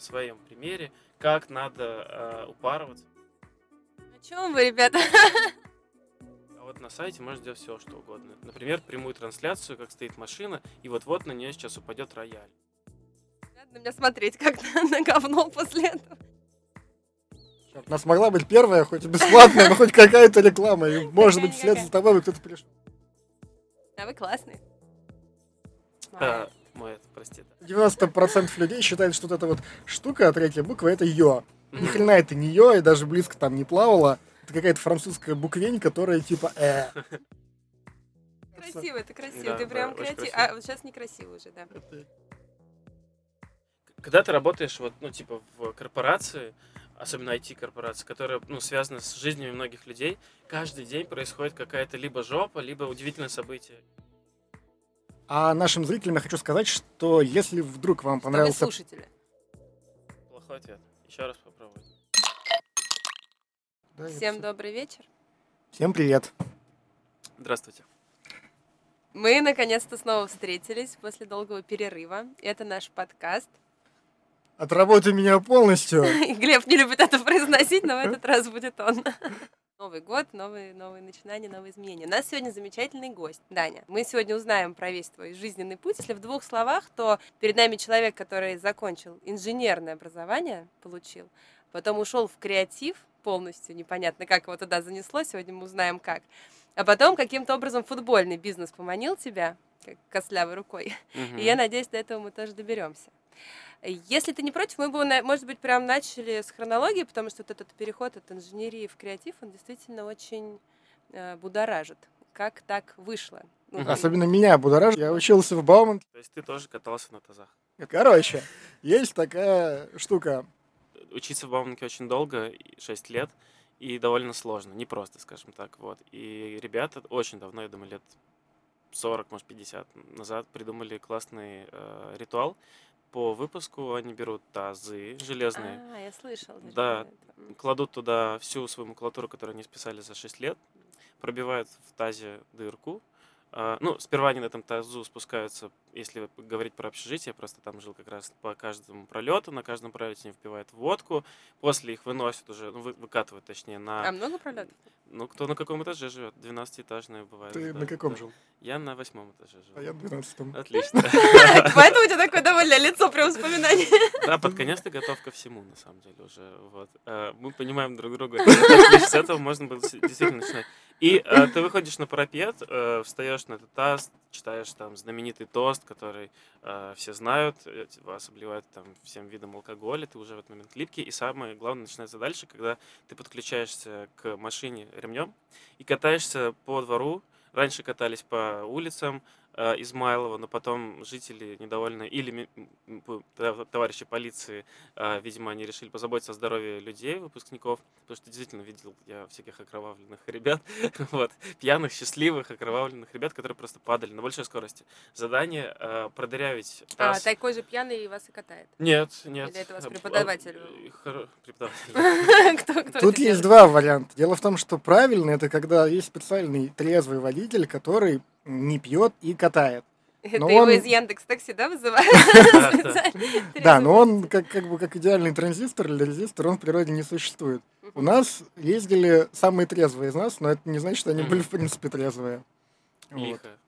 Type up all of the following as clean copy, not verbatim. на своем примере, как надо упарываться. О чем вы, ребята? А вот на сайте можно сделать все, что угодно. Например, прямую трансляцию, как стоит машина, и вот-вот на нее сейчас упадет рояль. Надо на меня смотреть как на говно после этого. Черт, у нас могла быть первая, хоть и бесплатная, но хоть какая-то реклама. И, может быть, вслед за тобой кто-то пришел. Да, вы классные. Моэт, прости. 90% людей считают, что вот эта вот штука, третья буква, это «ё». Ни хрена это не «ё», и даже близко там не плавало. Это какая-то французская буквень, которая типа «э». Красиво, это красиво. Да, ты прям креатив. А вот сейчас некрасиво уже, да. Когда ты работаешь вот, ну, типа в корпорации, особенно IT-корпорации, которая, ну, связана с жизнями многих людей, каждый день происходит какая-то либо жопа, либо удивительное событие. А нашим зрителям я хочу сказать, что если вдруг вам понравился... Что вы слушатели? Плохой ответ. Еще раз попробуй. Всем добрый вечер. Всем привет. Здравствуйте. Мы наконец-то снова встретились после долгого перерыва. Это наш подкаст. Отработай меня полностью. Глеб не любит это произносить, но в этот раз будет он. Новый год, новые начинания, новые изменения. У нас сегодня замечательный гость, Даня. Мы сегодня узнаем про весь твой жизненный путь. Если в двух словах, то перед нами человек, который закончил инженерное образование, получил, потом ушел в креатив полностью, непонятно, как его туда занесло, сегодня мы узнаем как. А потом каким-то образом футбольный бизнес поманил тебя, как костлявой рукой. И я надеюсь, до этого мы тоже доберемся. Если ты не против, мы бы, может быть, прям начали с хронологии, потому что вот этот переход от инженерии в креатив, он действительно очень будоражит. Как так вышло? Особенно меня будоражит. Я учился в Бауманке. То есть ты тоже катался на тазах? Короче, есть такая штука. Учиться в Бауманке очень долго, 6 лет, и довольно сложно, непросто, скажем так. Вот. И ребята очень давно, я думаю, лет 40, может, 50 назад придумали классный ритуал. По выпуску они берут тазы железные. А, я слышал. Да, кладут туда всю свою макулатуру, которую они списали за 6 лет, пробивают в тазе дырку. Ну, сперва они на этом тазу спускаются, если говорить про общежитие, просто там жил как раз по каждому пролету, на каждом пролете они впивают водку, после их выносят уже, ну, выкатывают, точнее, на... А много пролетов? Ну, кто на каком этаже живет? 12-этажные бывают. Ты на каком жил? Я на 8-м этаже жил. А я на 12-м. Отлично. Поэтому у тебя такое довольное лицо при воспоминании. Да, под конец ты готов ко всему, на самом деле, уже. Мы понимаем друг друга. С этого можно было действительно начинать. И ты выходишь на парапет, встаешь на этот таз, читаешь там знаменитый тост, который все знают, вас обливают там всем видом алкоголя, ты уже в этот момент липкий. И самое главное начинается дальше, когда ты подключаешься к машине ремнем и катаешься по двору. Раньше катались по улицам Измайлова, но потом жители недовольны, или товарищи полиции, видимо, они решили позаботиться о здоровье людей, выпускников, потому что действительно видел я всяких окровавленных ребят, вот, пьяных, счастливых, окровавленных ребят, которые просто падали на большой скорости. Задание продырявить таз. А такой же пьяный и вас и катает? Нет. Или это вас преподаватель? Преподаватель. Тут есть два варианта. Дело в том, что правильно, это когда есть специальный трезвый водитель, который не пьет и катает. Это он... его из Яндекс.Такси, да, вызывают? Да, но он как бы как идеальный транзистор или резистор, он в природе не существует. У нас ездили самые трезвые из нас, но это не значит, что они были в принципе трезвые. Лихо.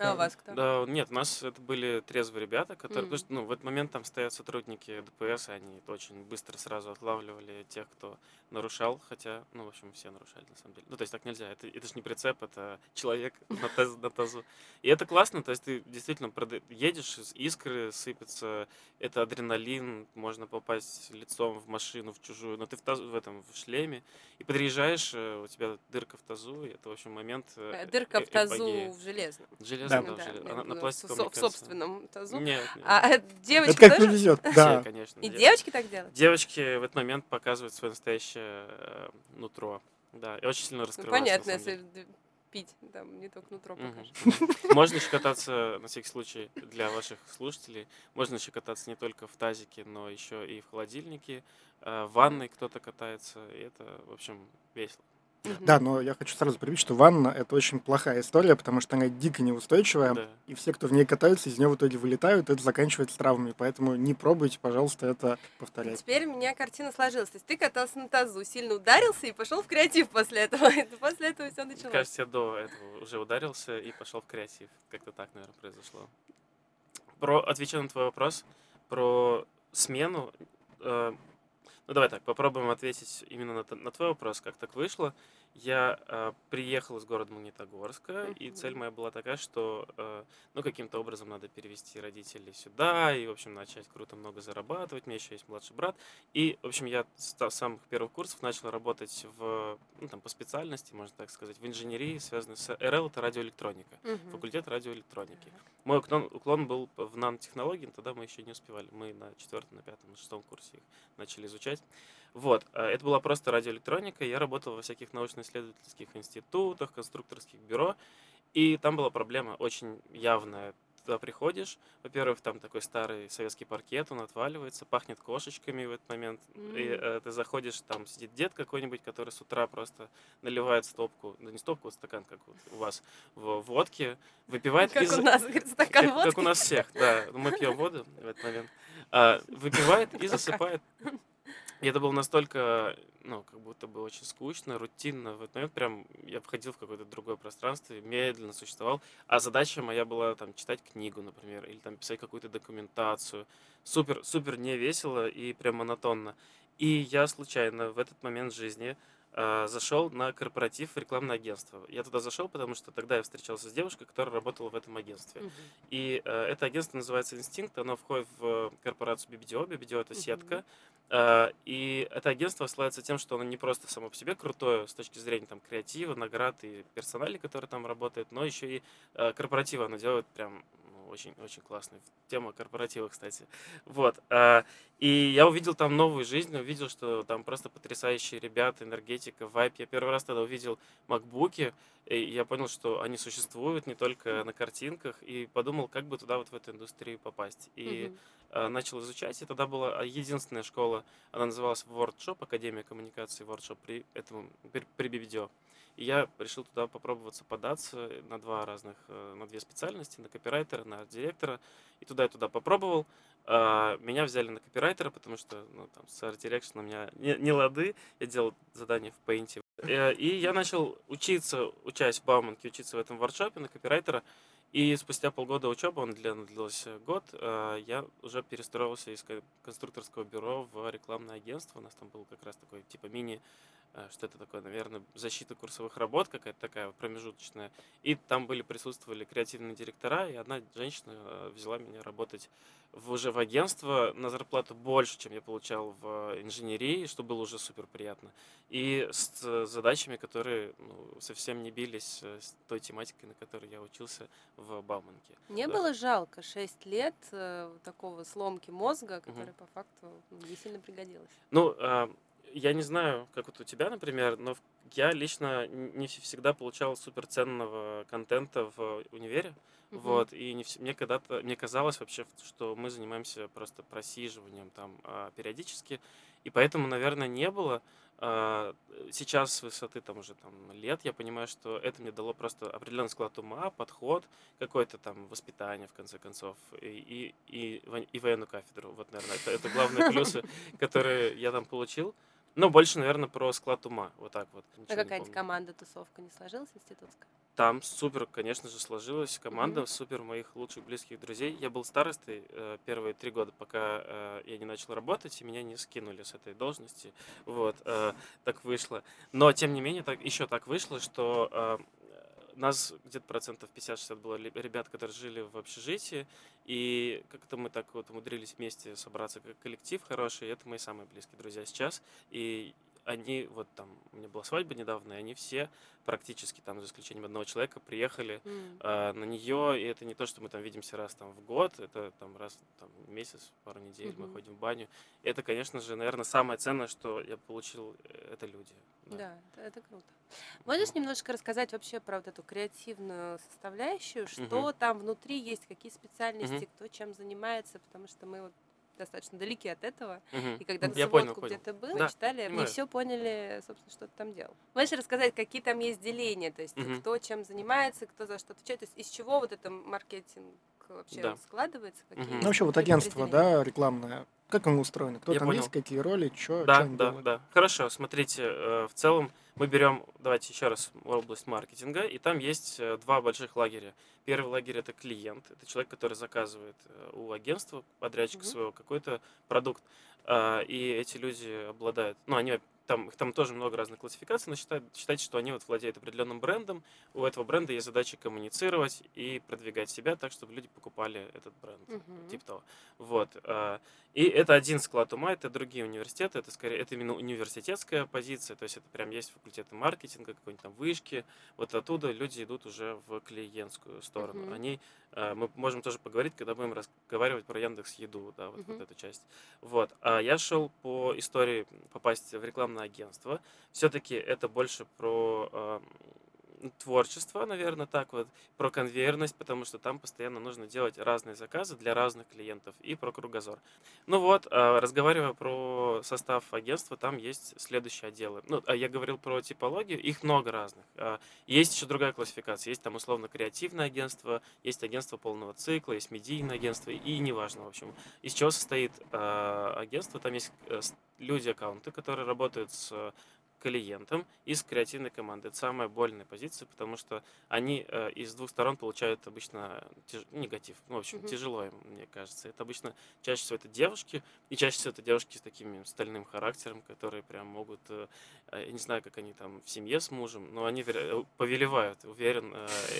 А у вас кто? Да, нет, у нас это были трезвые ребята, которые, ну, в этот момент там стоят сотрудники ДПС, и они очень быстро сразу отлавливали тех, кто нарушал, хотя, ну, в общем, все нарушали, на самом деле. Ну, то есть так нельзя, это же не прицеп, это человек на тазу. И это классно, то есть ты действительно едешь, искры сыпятся, это адреналин, можно попасть лицом в машину, в чужую, но ты в шлеме, и подъезжаешь, у тебя дырка в тазу, и это, в общем, момент... Дырка в тазу в железном. В собственном тазу. Нет. А девочки это как тоже? Повезет. Да. Конечно, и девочки так делают? Девочки в этот момент показывают свое настоящее нутро. Да, и очень сильно раскрываются. Ну, понятно, если пить, там не только нутро покажет. Можно еще кататься, на всякий случай, для ваших слушателей, можно еще кататься не только в тазике, но еще и в холодильнике, в ванной кто-то катается, и это, в общем, весело. Да, но я хочу сразу привить, что ванна – это очень плохая история, потому что она дико неустойчивая, да. И все, кто в ней катаются, из нее в итоге вылетают, это заканчивается травмами, поэтому не пробуйте, пожалуйста, это повторять. Теперь у меня картина сложилась. То есть ты катался на тазу, сильно ударился и пошел в креатив после этого. После этого все началось. Кажется, я до этого уже ударился и пошел в креатив. Как-то так, наверное, произошло. Отвечу на твой вопрос про смену. Ну, давай так, попробуем ответить именно на твой вопрос, как так вышло. Я приехал из города Магнитогорска, и цель моя была такая, что, каким-то образом надо перевести родителей сюда, и, в общем, начать круто много зарабатывать. У меня еще есть младший брат. И, в общем, я с самых первых курсов начал работать по специальности, можно так сказать, в инженерии, связанной с РЛ, это радиоэлектроника, факультет радиоэлектроники. Мой уклон был в нанотехнологии, но тогда мы еще не успевали. Мы на 4-м, на 5-м, на 6-м курсе их начали изучать. Вот, это была просто радиоэлектроника, я работал во всяких научно-исследовательских институтах, конструкторских бюро, и там была проблема очень явная. Туда приходишь, во-первых, там такой старый советский паркет, он отваливается, пахнет кошечками в этот момент, и ты заходишь, там сидит дед какой-нибудь, который с утра просто наливает стопку, да не стопку, а стакан, как вот у вас, в водке, выпивает... Как у нас, говорит, стакан водки. Как у нас всех, да, мы пьем воду в этот момент, выпивает и засыпает... И это было настолько, как будто бы очень скучно, рутинно. В этот момент прям я входил в какое-то другое пространство и медленно существовал. А задача моя была там читать книгу, например, или там писать какую-то документацию. Супер, супер не весело и прям монотонно. И я случайно в этот момент жизни зашел на корпоратив рекламное агентство. Я туда зашел, потому что тогда я встречался с девушкой, которая работала в этом агентстве. И это агентство называется «Инстинкт», оно входит в корпорацию BBDO. BBDO – это сетка. И это агентство славится тем, что оно не просто само по себе крутое с точки зрения там креатива, наград и персонали, который там работает, но еще и корпоративы оно делает прям... Очень-очень классная тема корпоратива, кстати. Вот. И я увидел там новую жизнь, увидел, что там просто потрясающие ребята, энергетика, вайп. Я первый раз тогда увидел макбуки, и я понял, что они существуют не только на картинках, и подумал, как бы туда вот в эту индустрию попасть. И начал изучать, и тогда была единственная школа, она называлась Wordshop, Академия коммуникации Wordshop при BBDO. И я решил туда попробоваться податься на две специальности, на копирайтера, на арт-директора. И туда попробовал. Меня взяли на копирайтера, потому что с арт-дирекшеном у меня не лады. Я делал задания в Paint. И я начал учась в Бауманке, учиться в этом воркшопе на копирайтера. И спустя полгода учебы, он длился год, я уже перестроился из конструкторского бюро в рекламное агентство. У нас там был как раз такой типа мини... Что это такое, наверное, защита курсовых работ, какая-то такая промежуточная. И там присутствовали креативные директора, и одна женщина взяла меня работать уже в агентство на зарплату больше, чем я получал в инженерии, что было уже супер приятно. И с задачами, которые совсем не бились с той тематикой, на которой я учился в Бауманке. Мне было жалко 6 лет такого сломки мозга, который по факту не сильно пригодилось. Я не знаю, как вот у тебя, например, но я лично не всегда получал суперценного контента в универе. Вот, и мне казалось вообще, что мы занимаемся просто просиживанием там периодически, и поэтому, наверное, не было. Сейчас с высоты там уже лет я понимаю, что это мне дало просто определенный склад ума, подход, какое-то там воспитание, в конце концов, и военную кафедру. Вот, наверное, это главные плюсы, которые я там получил. Но больше, наверное, про склад ума. Вот так вот. А какая-нибудь команда, тусовка не сложилась институтская? Там супер, конечно же, сложилась команда, супер моих лучших близких друзей. Я был старостой первые 3 года, пока я не начал работать, и меня не скинули с этой должности. Вот, так вышло. Но, тем не менее, так вышло, что... У нас где-то 50-60% было ребят, которые жили в общежитии, и как-то мы так вот умудрились вместе собраться как коллектив хороший, и это мои самые близкие друзья сейчас, и они у меня была свадьба недавно, и они все практически за исключением одного человека приехали на нее, и это не то, что мы видимся раз в год, это раз в месяц, пару недель мы ходим в баню, и это, конечно же, наверное, самое ценное, что я получил, это люди. Да, это круто. Можешь немножко рассказать вообще про эту креативную составляющую, что там внутри есть, какие специальности, кто чем занимается, потому что мы достаточно далеки от этого. И когда ты сводку где-то был, читали, мы все поняли, собственно, что ты там делал. Можешь рассказать, какие там есть деления, то есть кто чем занимается, кто за что отвечает, то есть из чего вот это маркетинг вообще складывается? Ну, вообще вот агентство, да, рекламное. Как оно устроено? Кто там есть, какие роли, что они делают? Да. Хорошо, смотрите, в целом мы берем, давайте еще раз, область маркетинга, и там есть два больших лагеря. Первый лагерь – это клиент, это человек, который заказывает у агентства, подрядчика своего, какой-то продукт. И эти люди обладают, ну, они там тоже много разных классификаций, но считать, что они вот владеют определенным брендом. У этого бренда есть задача коммуницировать и продвигать себя так, чтобы люди покупали этот бренд, типа того. Вот. И это один склад ума, это другие университеты, это скорее это именно университетская позиция, то есть это прям есть факультеты маркетинга, какой-нибудь там вышки, вот оттуда люди идут уже в клиентскую сторону. Они, мы можем тоже поговорить, когда будем разговаривать про Яндекс.Еду, да, вот, вот эту часть. Вот. А я шел по истории попасть в рекламную агентство. Все-таки это больше про творчество, наверное, так вот, про конвейерность, потому что там постоянно нужно делать разные заказы для разных клиентов и про кругозор. Ну вот, разговаривая про состав агентства, там есть следующие отделы. Ну, я говорил про типологию, их много разных. Есть еще другая классификация, есть там условно креативное агентство, есть агентство полного цикла, есть медийное агентство и неважно, в общем, из чего состоит агентство. Там есть люди-аккаунты, которые работают с клиентам из креативной команды. Это самая больная позиция, потому что они из двух сторон получают обычно негатив. Ну, в общем, тяжело им, мне кажется. Это обычно чаще всего это девушки, и чаще всего это девушки с таким стальным характером, которые прям могут, я не знаю, как они там в семье с мужем, но они повелевают, уверен,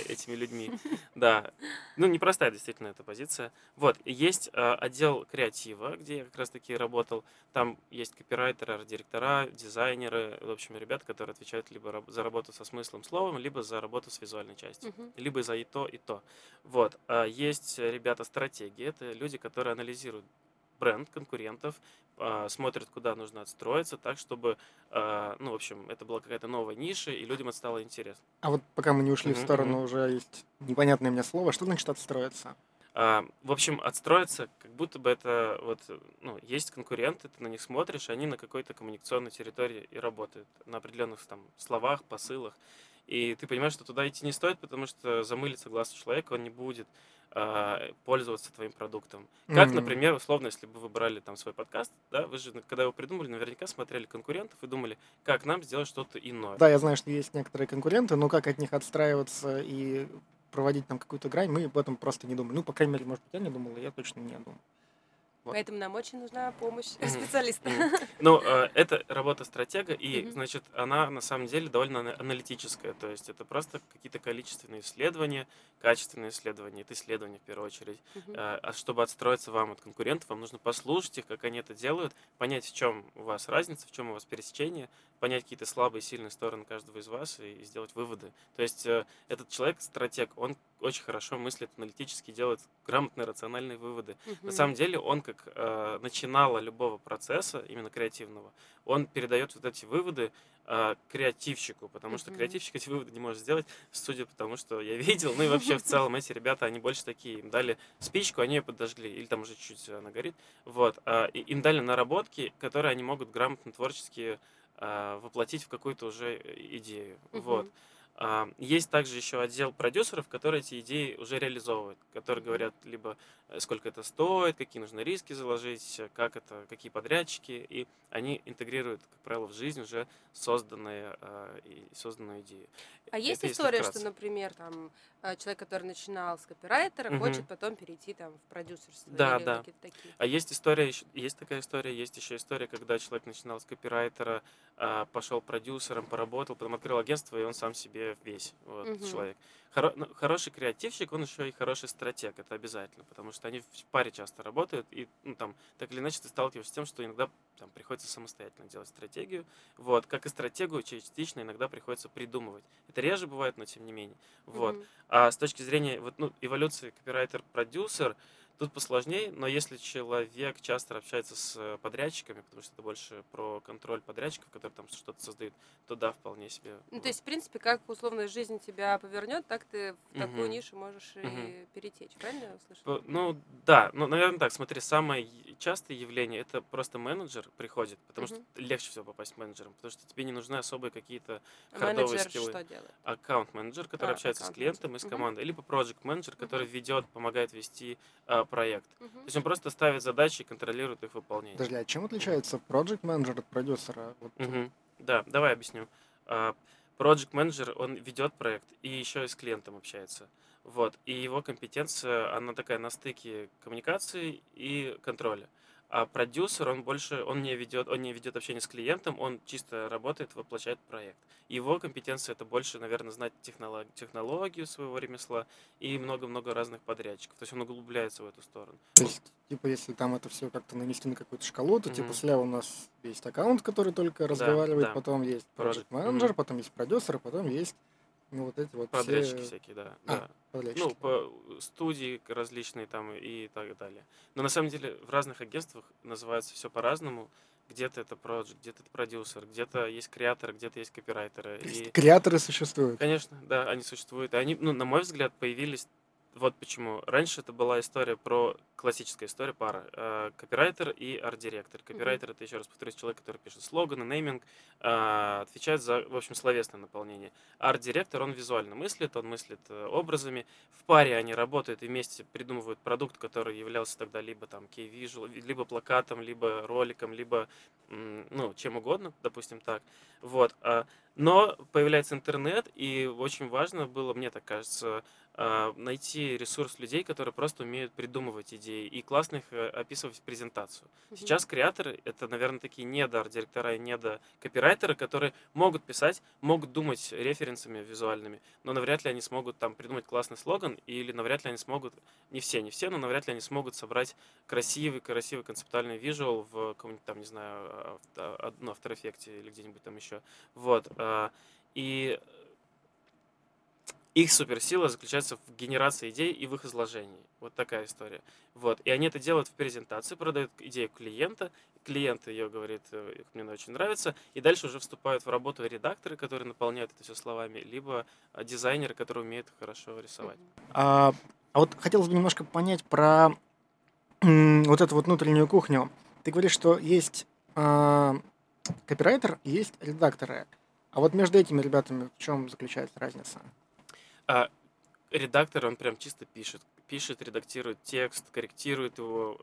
этими людьми. Да. Ну, непростая действительно эта позиция. Вот. Есть отдел креатива, где я как раз-таки работал. Там есть копирайтеры, арт-директора, дизайнеры, в общем, ребят, которые отвечают либо за работу со смыслом словом, либо за работу с визуальной частью, либо за и то, и то. Вот. А есть ребята-стратеги, это люди, которые анализируют бренд конкурентов, смотрят, куда нужно отстроиться, так, чтобы, ну, в общем, это была какая-то новая ниша, и людям это стало интересно. А вот пока мы не ушли в сторону, уже есть непонятное мне слово, что значит «отстроиться»? В общем, отстроиться, как будто бы это вот, ну, есть конкуренты, ты на них смотришь, они на какой-то коммуникационной территории и работают, на определенных там словах, посылах. И ты понимаешь, что туда идти не стоит, потому что замылится глаз у человека, он не будет пользоваться твоим продуктом. Как, например, условно, если бы вы брали там свой подкаст, да, вы же, когда его придумали, наверняка смотрели конкурентов и думали, как нам сделать что-то иное. Да, я знаю, что есть некоторые конкуренты, но как от них отстраиваться и проводить там какую-то грань, мы об этом просто не думали. Ну, по крайней мере, может быть, я не думал, и я точно не думал. Вот. Поэтому нам очень нужна помощь специалиста. Ну, это работа стратега, и, значит, она на самом деле довольно аналитическая. То есть это просто какие-то количественные исследования, качественные исследования. Это исследования в первую очередь. А чтобы отстроиться вам от конкурентов, вам нужно послушать их, как они это делают, понять, в чем у вас разница, в чем у вас пересечение, понять какие-то слабые и сильные стороны каждого из вас и сделать выводы. То есть этот человек, стратег, он очень хорошо мыслит аналитически, делает грамотные, рациональные выводы. На самом деле он, как начинало любого процесса, именно креативного, он передает вот эти выводы креативщику, потому что креативщик эти выводы не может сделать, судя по тому, что я видел. Ну и вообще в целом эти ребята, они больше такие, им дали спичку, они ее подожгли, или там уже чуть-чуть она горит. Вот. И им дали наработки, которые они могут грамотно, творчески воплотить в какую-то уже идею. Вот. Есть также еще отдел продюсеров, которые эти идеи уже реализовывают, которые говорят либо сколько это стоит, какие нужно риски заложить, как это, какие подрядчики, и они интегрируют, как правило, в жизнь уже созданную идею. А есть история, что, например, там человек, который начинал с копирайтера, хочет потом перейти там в продюсерство? Да, или да. Какие-то такие? А есть история, есть такая история, есть еще история, когда человек начинал с копирайтера, пошел продюсером, поработал, потом открыл агентство, и он сам себе весь вот, человек. Хороший креативщик, он еще и хороший стратег, это обязательно, потому что они в паре часто работают, и ну, там, так или иначе ты сталкиваешься с тем, что иногда там, приходится самостоятельно делать стратегию, вот, как и стратегию частично иногда приходится придумывать. Это реже бывает, но тем не менее. Вот. А с точки зрения вот, ну, эволюции копирайтер-продюсер, Тут посложнее, но если человек часто общается с подрядчиками, потому что это больше про контроль подрядчиков, которые там что-то создают, то да, вполне себе. Ну, вот. То есть, в принципе, как условно жизнь тебя повернет, так ты в такую нишу можешь и перетечь, правильно я услышала? Ну, да, ну, наверное, так, смотри, самое частое явление — это просто менеджер приходит, потому что легче всего попасть менеджером, потому что тебе не нужны особые какие-то хардовые скиллы. Менеджер что делает? Аккаунт-менеджер, который общается с клиентом и с командой, либо проект-менеджер, который ведет, помогает вести проект. То есть он просто ставит задачи и контролирует их выполнение. Подожди, а чем отличается project manager от продюсера? Вот. Да, давай объясню. Project manager, он ведет проект и еще и с клиентом общается. Вот. И его компетенция, она такая на стыке коммуникации и контроля. А продюсер, он больше, он не ведет общение с клиентом, он чисто работает, воплощает проект. Его компетенция — это больше, наверное, знать технологию своего ремесла и много-много разных подрядчиков. То есть он углубляется в эту сторону. То есть, типа, если там это все как-то нанести на какую-то шкалу, то, типа, слева у нас есть аккаунт, который только разговаривает, потом есть проект-менеджер, потом есть продюсер, а потом есть... Ну, вот эти вот подрядчики все... всякие, да. Ну, по студии различные там и так далее. Но на самом деле в разных агентствах называется все по-разному. Где-то это project, где-то это продюсер, где-то есть креаторы, где-то есть копирайтеры. И... Креаторы существуют? Конечно, да, они существуют. Они, ну, на мой взгляд, появились... Вот почему. Раньше это была история про... Классическая история пара. Копирайтер и арт-директор. Копирайтер — это, еще раз повторюсь, человек, который пишет слоганы, нейминг, отвечает за, в общем, словесное наполнение. Арт-директор, он визуально мыслит, он мыслит образами. В паре они работают и вместе придумывают продукт, который являлся тогда либо там кей-визуал, либо плакатом, либо роликом, либо, ну, чем угодно, допустим, так. Вот. Но появляется интернет, и очень важно было, мне так кажется, найти ресурс людей, которые просто умеют придумывать идеи и классно их описывать в презентацию. Сейчас креаторы — это, наверное, такие недо-арт-директора и недо-копирайтеры, которые могут писать, могут думать референсами визуальными, но навряд ли они смогут там придумать классный слоган, или навряд ли они смогут, не все, но навряд ли они смогут собрать красивый концептуальный визуал в каком-нибудь там, не знаю, After Effects или где-нибудь там еще. Вот. И... Их суперсила заключается в генерации идей и в их изложении. Вот такая история. Вот. И они это делают в презентации, продают идею клиента, клиент ее говорит, мне она очень нравится, и дальше уже вступают в работу редакторы, которые наполняют это все словами, либо дизайнеры, которые умеют хорошо рисовать. А вот хотелось бы немножко понять про вот эту вот внутреннюю кухню. Ты говоришь, что есть копирайтер, есть редакторы. А вот между этими ребятами в чем заключается разница? Редактор, он прям чисто пишет, редактирует текст, корректирует его,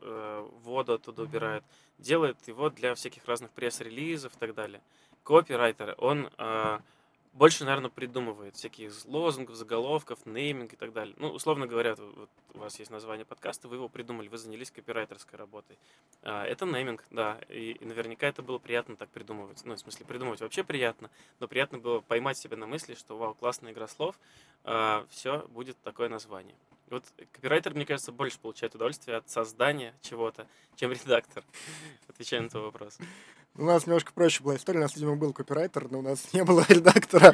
вводы оттуда убирает, делает его для всяких разных пресс-релизов и так далее. Копирайтер, он больше, наверное, придумывает всякие лозунгов, заголовков, нейминг и так далее. Ну, условно говоря, вот у вас есть название подкаста, вы его придумали, вы занялись копирайтерской работой. Это нейминг, да, и наверняка это было приятно так придумывать. Ну, в смысле, придумывать вообще приятно, но приятно было поймать себя на мысли, что, вау, классная игра слов, все, будет такое название. И вот копирайтер, мне кажется, больше получает удовольствие от создания чего-то, чем редактор. Отвечаю на твой вопрос. У нас немножко проще была история. У нас, видимо, был копирайтер, но у нас не было редактора.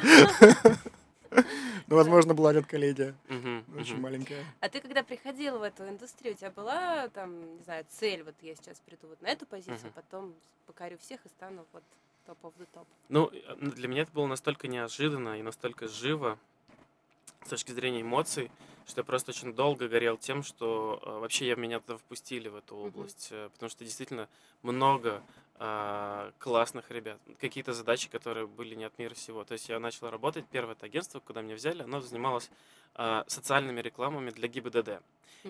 Ну, возможно, была редколлегия. Очень маленькая. А ты, когда приходил в эту индустрию, у тебя была, там, не знаю, цель, вот я сейчас приду вот на эту позицию, потом покорю всех и стану вот топ of the top? Ну, для меня это было настолько неожиданно и настолько живо с точки зрения эмоций, что я просто очень долго горел тем, что вообще меня туда впустили, в эту область, потому что действительно много классных ребят, какие-то задачи, которые были не от мира сего. То есть я начал работать, первое это агентство, куда меня взяли, оно занималось социальными рекламами для ГИБДД.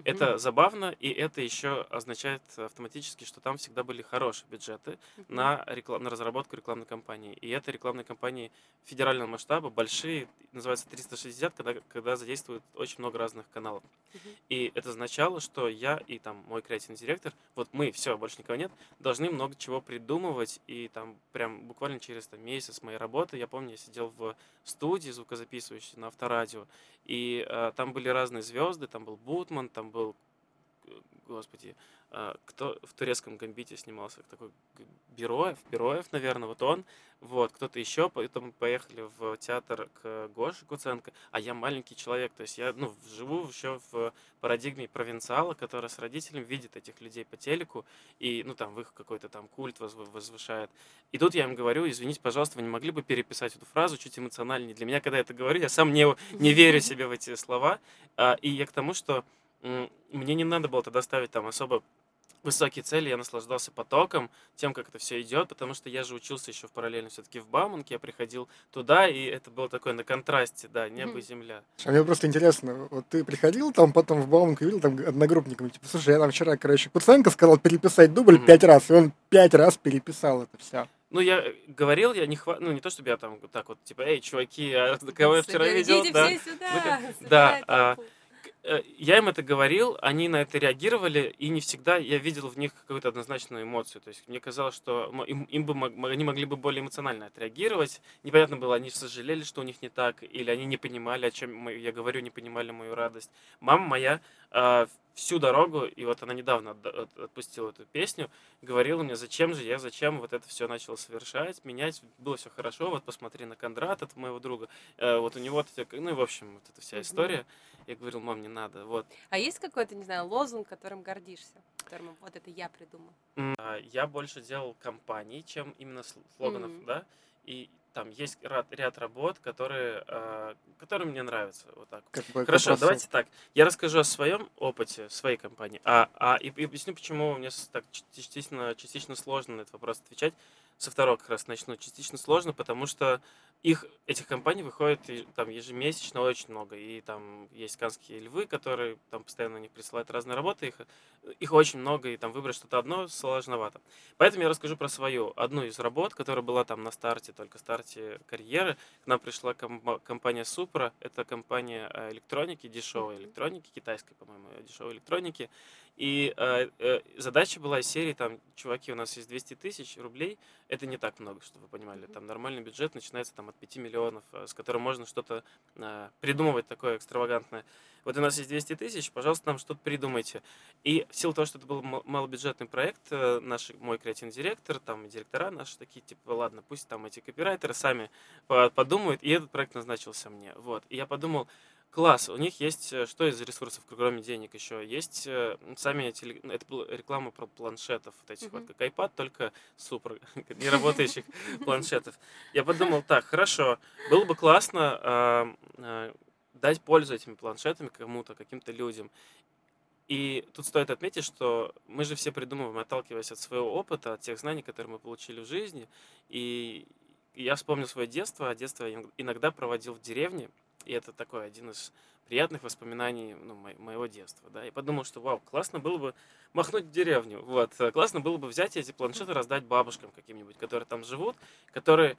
Это забавно, и это еще означает автоматически, что там всегда были хорошие бюджеты на разработку рекламной кампании. И это рекламные кампании федерального масштаба, большие, называется 360, когда задействуют очень много разных каналов. И это означало, что я и там мой креативный директор, вот мы, все, больше никого нет, должны много чего придумывать, и там прям буквально через там, месяц моей работы, я помню, я сидел в студии звукозаписывающей на авторадио, и там были разные звезды, там был Бутман, там был, господи, кто в турецком гамбите снимался, такой Бероев, наверное, вот он, вот, кто-то еще, поэтому поехали в театр к Гоше Куценко, а я маленький человек, то есть я, живу еще в парадигме провинциала, который с родителями видит этих людей по телеку, и, там, в их какой-то там культ возвышает, и тут я им говорю: извините, пожалуйста, вы не могли бы переписать эту фразу чуть эмоциональнее для меня, когда я это говорю, я сам не верю себе в эти слова, и я к тому, что мне не надо было тогда ставить там особо высокие цели, я наслаждался потоком, тем, как это все идет, потому что я же учился еще параллельно все-таки в Бауманке, я приходил туда, и это было такое на контрасте, да, небо и земля. А мне просто интересно, вот ты приходил там потом в Бауманку, видел там одногруппниками, типа, слушай, я там вчера, Куценко сказал переписать дубль 5 раз, и он 5 раз переписал это все. Я говорил, не то чтобы я там так вот, типа, эй, чуваки, а кого я вчера видел? Да, сюда, да. Я им это говорил, они на это реагировали, и не всегда я видел в них какую-то однозначную эмоцию. То есть мне казалось, что они могли бы более эмоционально отреагировать. Непонятно было, они сожалели, что у них не так, или они не понимали, о чем я говорю, не понимали мою радость. Мама моя всю дорогу, и вот она недавно отпустила эту песню, говорила мне, зачем вот это все начал совершать, менять, было все хорошо, вот посмотри на Кондрата, это моего друга, вот у него, в общем, вот эта вся история. Я говорил, мам, не надо, вот. А есть какой-то, не знаю, лозунг, которым гордишься, которым вот это я придумал? Я больше делал компаний, чем именно слоганов, да, и там есть ряд работ, которые мне нравятся. Вот так. Хорошо, давайте так. Я расскажу о своем опыте, своей компании, и объясню, почему мне так частично сложно на этот вопрос отвечать. Со второго как раз начну. Частично сложно, потому что этих компаний выходит там ежемесячно очень много. И там есть «Канские львы», которые там постоянно они присылают разные работы. Их очень много, и там выбрать что-то одно сложновато. Поэтому я расскажу про свою, одну из работ, которая была там на старте, только старте карьеры. К нам пришла компания «Supra». Это компания электроники, дешевой электроники, китайской, по-моему, дешевой электроники. И задача была из серии, там, чуваки, у нас есть 200 тысяч рублей, это не так много, чтобы вы понимали, там нормальный бюджет начинается там от 5 миллионов, с которым можно что-то придумывать такое экстравагантное. Вот у нас есть 200 тысяч, пожалуйста, нам что-то придумайте. И в силу того, что это был малобюджетный проект, мой креативный директор, там и директора наши такие, типа, ладно, пусть там эти копирайтеры сами подумают, и этот проект назначился мне. Вот, и я подумал, класс, у них есть, что из ресурсов, кроме денег еще, есть сами это была реклама про планшетов, вот этих вот, как iPad, только супер, не работающих планшетов. Я подумал, так, хорошо, было бы классно дать пользу этими планшетами кому-то, каким-то людям. И тут стоит отметить, что мы же все придумываем, отталкиваясь от своего опыта, от тех знаний, которые мы получили в жизни. И я вспомнил свое детство, а детство я иногда проводил в деревне. И это такой один из приятных воспоминаний моего детства. Да? И подумал, что вау, классно было бы махнуть в деревню. Вот. Классно было бы взять эти планшеты, раздать бабушкам каким-нибудь, которые там живут, которые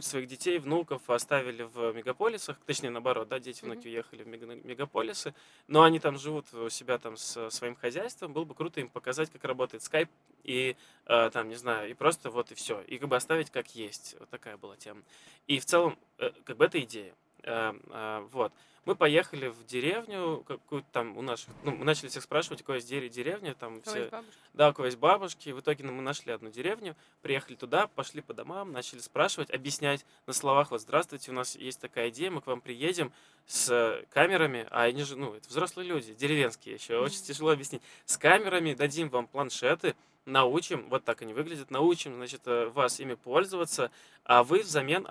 своих детей, внуков оставили в мегаполисах, точнее наоборот, да, дети, внуки уехали в мегаполисы, но они там живут у себя там с своим хозяйством, было бы круто им показать, как работает Skype и там, не знаю, и просто вот и все, и как бы оставить как есть, вот такая была тема. И в целом, как бы это идея. Вот. Мы поехали в деревню какую-то там у наших, мы начали всех спрашивать, у кого есть деревня, там все, да, у кого есть бабушки, в итоге мы нашли одну деревню, приехали туда, пошли по домам, начали спрашивать, объяснять на словах, вот здравствуйте, у нас есть такая идея, мы к вам приедем с камерами, а они же, это взрослые люди, деревенские еще, очень тяжело объяснить, с камерами дадим вам планшеты, научим, вот так они выглядят, научим, значит, вас ими пользоваться, а вы взамен,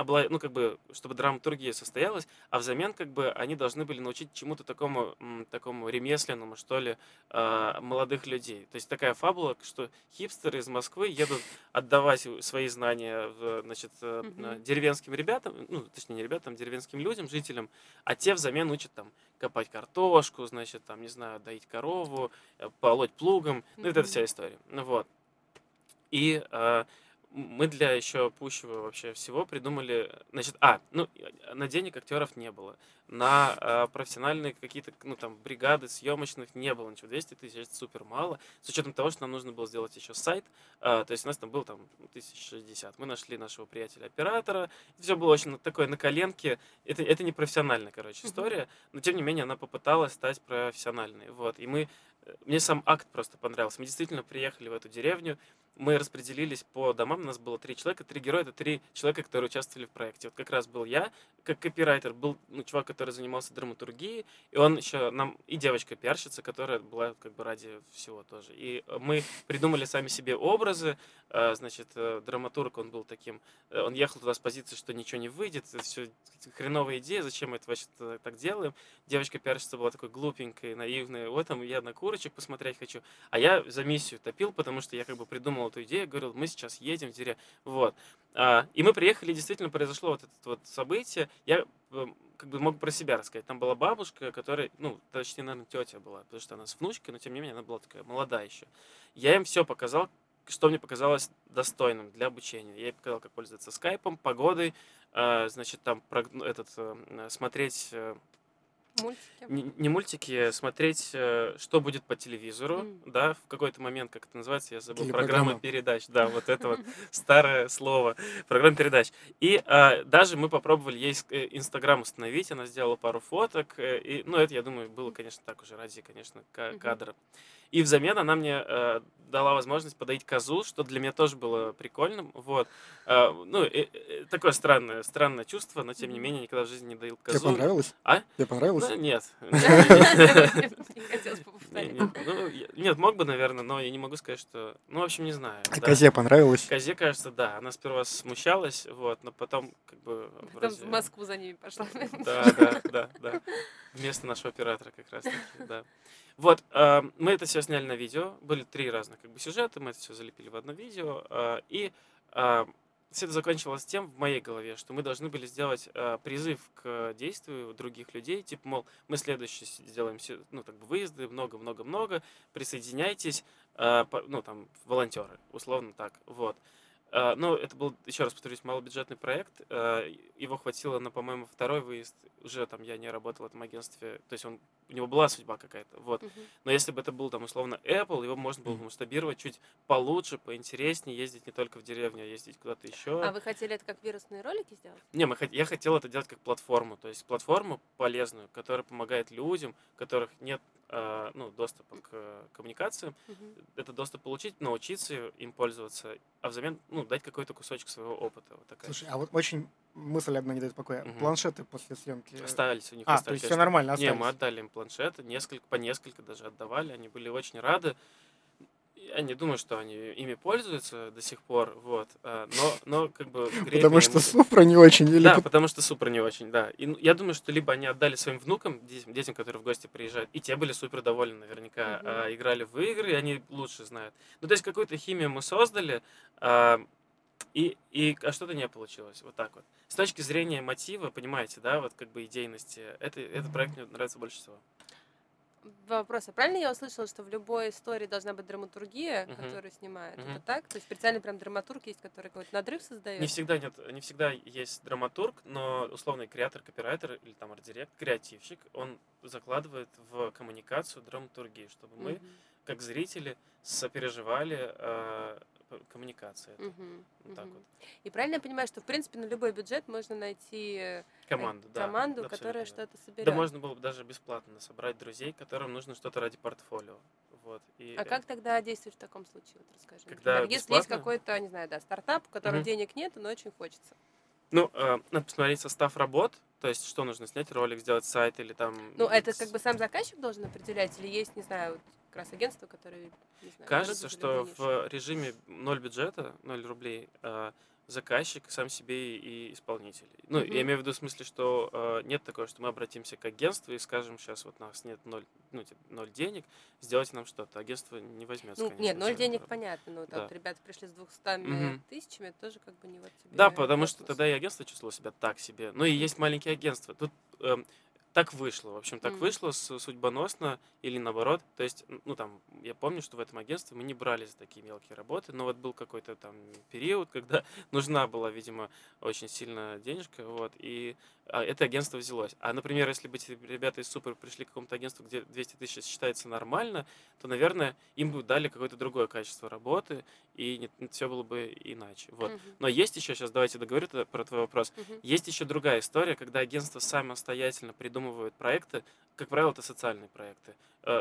чтобы драматургия состоялась, а взамен, они должны были научить чему-то такому ремесленному, что ли, молодых людей. То есть такая фабула, что хипстеры из Москвы едут отдавать свои знания, деревенским ребятам, деревенским людям, жителям, а те взамен учат там копать картошку, доить корову, полоть плугом, это вся история. Вот. И мы для еще пущего вообще всего придумали, на денег актеров не было, на профессиональные какие-то, бригады съемочных не было ничего, 200 тысяч, это супер мало, с учетом того, что нам нужно было сделать еще сайт, то есть у нас там было 1060, мы нашли нашего приятеля-оператора, все было очень такое на коленке, это не профессиональная, история, но тем не менее она попыталась стать профессиональной, вот, и мы Мне сам акт просто понравился. Мы действительно приехали в эту деревню, мы распределились по домам, у нас было 3 человека, 3 героя, это 3 человека, которые участвовали в проекте. Вот как раз был я, как копирайтер, был чувак, который занимался драматургией, и он еще нам, и девочка-пиарщица, которая была как бы ради всего тоже. И мы придумали сами себе образы, значит, драматург, он был таким, он ехал туда с позиции, что ничего не выйдет, все хреновая идея, зачем мы это вообще так делаем. Девочка-пиарщица была такой глупенькой, наивной, вот там я на курочек посмотреть хочу, а я за миссию топил, потому что я как бы придумал эту идею, говорил, мы сейчас едем в деревню. Вот. И мы приехали, действительно произошло вот это вот событие. Я как бы мог про себя рассказать. Там была бабушка, которая, ну, точнее, наверное, тетя была, потому что она с внучкой, но тем не менее она была такая молодая еще. Я им все показал, что мне показалось достойным для обучения. Я ей показал, как пользоваться скайпом, погодой, значит, там смотреть... Мультики. Не мультики, смотреть, что будет по телевизору, да, в какой-то момент, как это называется, я забыл, программа передач, да, вот это вот старое слово, программа передач. И даже мы попробовали ей Инстаграм установить, она сделала пару фоток, и, ну, это, я думаю, было, конечно, так уже ради, конечно, кадра. И взамен она мне дала возможность подоить козу, что для меня тоже было прикольным. Вот. Ну, такое странное чувство, но тем не менее никогда в жизни не доил козу. Тебе понравилось? А? Тебе понравилось? Да, нет. Не хотелось бы повторить. Нет, мог бы, наверное, но я не могу сказать, что... Ну, в общем, не знаю. А козе понравилось? Козе, кажется, да. Она сперва смущалась, вот, но потом как бы... Потом в Москву за ними пошла. Да. Вместо нашего оператора как раз-таки, да. Вот, мы это все сняли на видео, были 3 разных как бы сюжета, мы это все залепили в одно видео, и все это закончилось тем в моей голове, что мы должны были сделать призыв к действию других людей, типа, мол, мы следующие сделаем, ну, как бы выезды, много-много-много, присоединяйтесь, ну, там, волонтеры, условно так, вот. Ну, это был, еще раз повторюсь, малобюджетный проект. Его хватило на, по-моему, 2-й выезд. Уже там я не работал в этом агентстве. То есть у него была судьба какая-то. Вот. Но если бы это был, там, условно, Apple, его можно было бы масштабировать чуть получше, поинтереснее, ездить не только в деревню, а ездить куда-то еще. А вы хотели это как вирусные ролики сделать? Не, я хотел это делать как платформу. То есть платформу полезную, которая помогает людям, которых нет доступа к коммуникациям, это доступ получить, научиться им пользоваться, а взамен, дать какой-то кусочек своего опыта. Вот такая. Слушай, а вот очень мысль одна не дает покоя. Планшеты после съемки... Остались у них. А, то есть все нормально остались? Не, мы отдали им планшеты, по несколько даже отдавали, они были очень рады. Я не думаю, что они ими пользуются до сих пор, вот, но как бы... Потому что Супра не очень? Или... Да, потому что Супра не очень, да. И я думаю, что либо они отдали своим внукам, детям, которые в гости приезжают, и те были супер довольны наверняка, играли в игры, и они лучше знают. Ну, то есть какую-то химию мы создали, а что-то не получилось, вот так вот. С точки зрения мотива, понимаете, да, вот как бы идейности, этот проект мне нравится больше всего. Вопрос. А правильно я услышала, что в любой истории должна быть драматургия, которую снимают? Это так? То есть специально прям драматург есть, который какой-то надрыв создает? Не всегда есть драматург, но условный креатор, копирайтер или там арт-директ, креативщик, он закладывает в коммуникацию драматургию, чтобы мы, как зрители, сопереживали коммуникации. И правильно я понимаю, что в принципе на любой бюджет можно найти команду, которая что-то соберет? Да, можно было бы даже бесплатно собрать друзей, которым нужно что-то ради портфолио. Вот. А как тогда действовать в таком случае? Вот расскажи. Если есть какой-то, не знаю, стартап, у которого денег нет, но очень хочется. Ну, надо посмотреть состав работ, то есть что нужно снять, ролик, сделать сайт или там... Ну, это как бы сам заказчик должен определять или есть, не знаю, как раз агентство, которое... Не знаю, кажется, что в режиме 0 бюджета, 0 рублей, заказчик сам себе и исполнитель. Ну, я имею в виду в смысле, что нет такого, что мы обратимся к агентству и скажем, сейчас вот у нас нет 0 денег, сделайте нам что-то. Агентство не возьмется, конечно. Нет, 0 денег, понятно, но там вот ребята пришли с 200 тысячами, это тоже как бы не вот тебе. Да, потому что тогда и агентство чувствовало себя так себе. Ну, и есть маленькие агентства. Тут... Так вышло, в общем, так вышло судьбоносно или наоборот. То есть, ну там, я помню, что в этом агентстве мы не брали за такие мелкие работы, но вот был какой-то там период, когда нужна была, видимо, очень сильно денежка, вот, и это агентство взялось. А, например, если бы эти ребята из Супра пришли к какому-то агентству, где 200 тысяч считается нормально, то, наверное, им бы дали какое-то другое качество работы, и все было бы иначе. Вот. Uh-huh. Но есть еще, сейчас давайте договорю про твой вопрос, uh-huh. есть еще другая история, когда агентства самостоятельно придумывают проекты, как правило, это социальные проекты,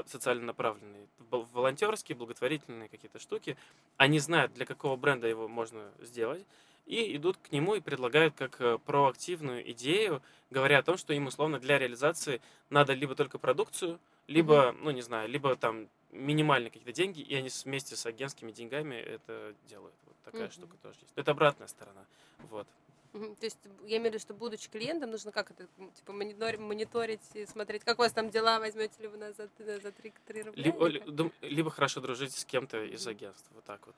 социально направленные, волонтерские, благотворительные какие-то штуки. Они знают, для какого бренда его можно сделать, и идут к нему и предлагают как проактивную идею, говоря о том, что им условно для реализации надо либо только продукцию, либо, mm-hmm. ну не знаю, либо там минимальные какие-то деньги, и они вместе с агентскими деньгами это делают. Вот такая mm-hmm. штука тоже есть. Это обратная сторона. Вот. Mm-hmm. То есть я имею в виду, что будучи клиентом, нужно как это, типа мониторить и смотреть, как у вас там дела, возьмете ли вы нас за 3 рубля? Либо хорошо дружить с кем-то из агентств, вот так вот.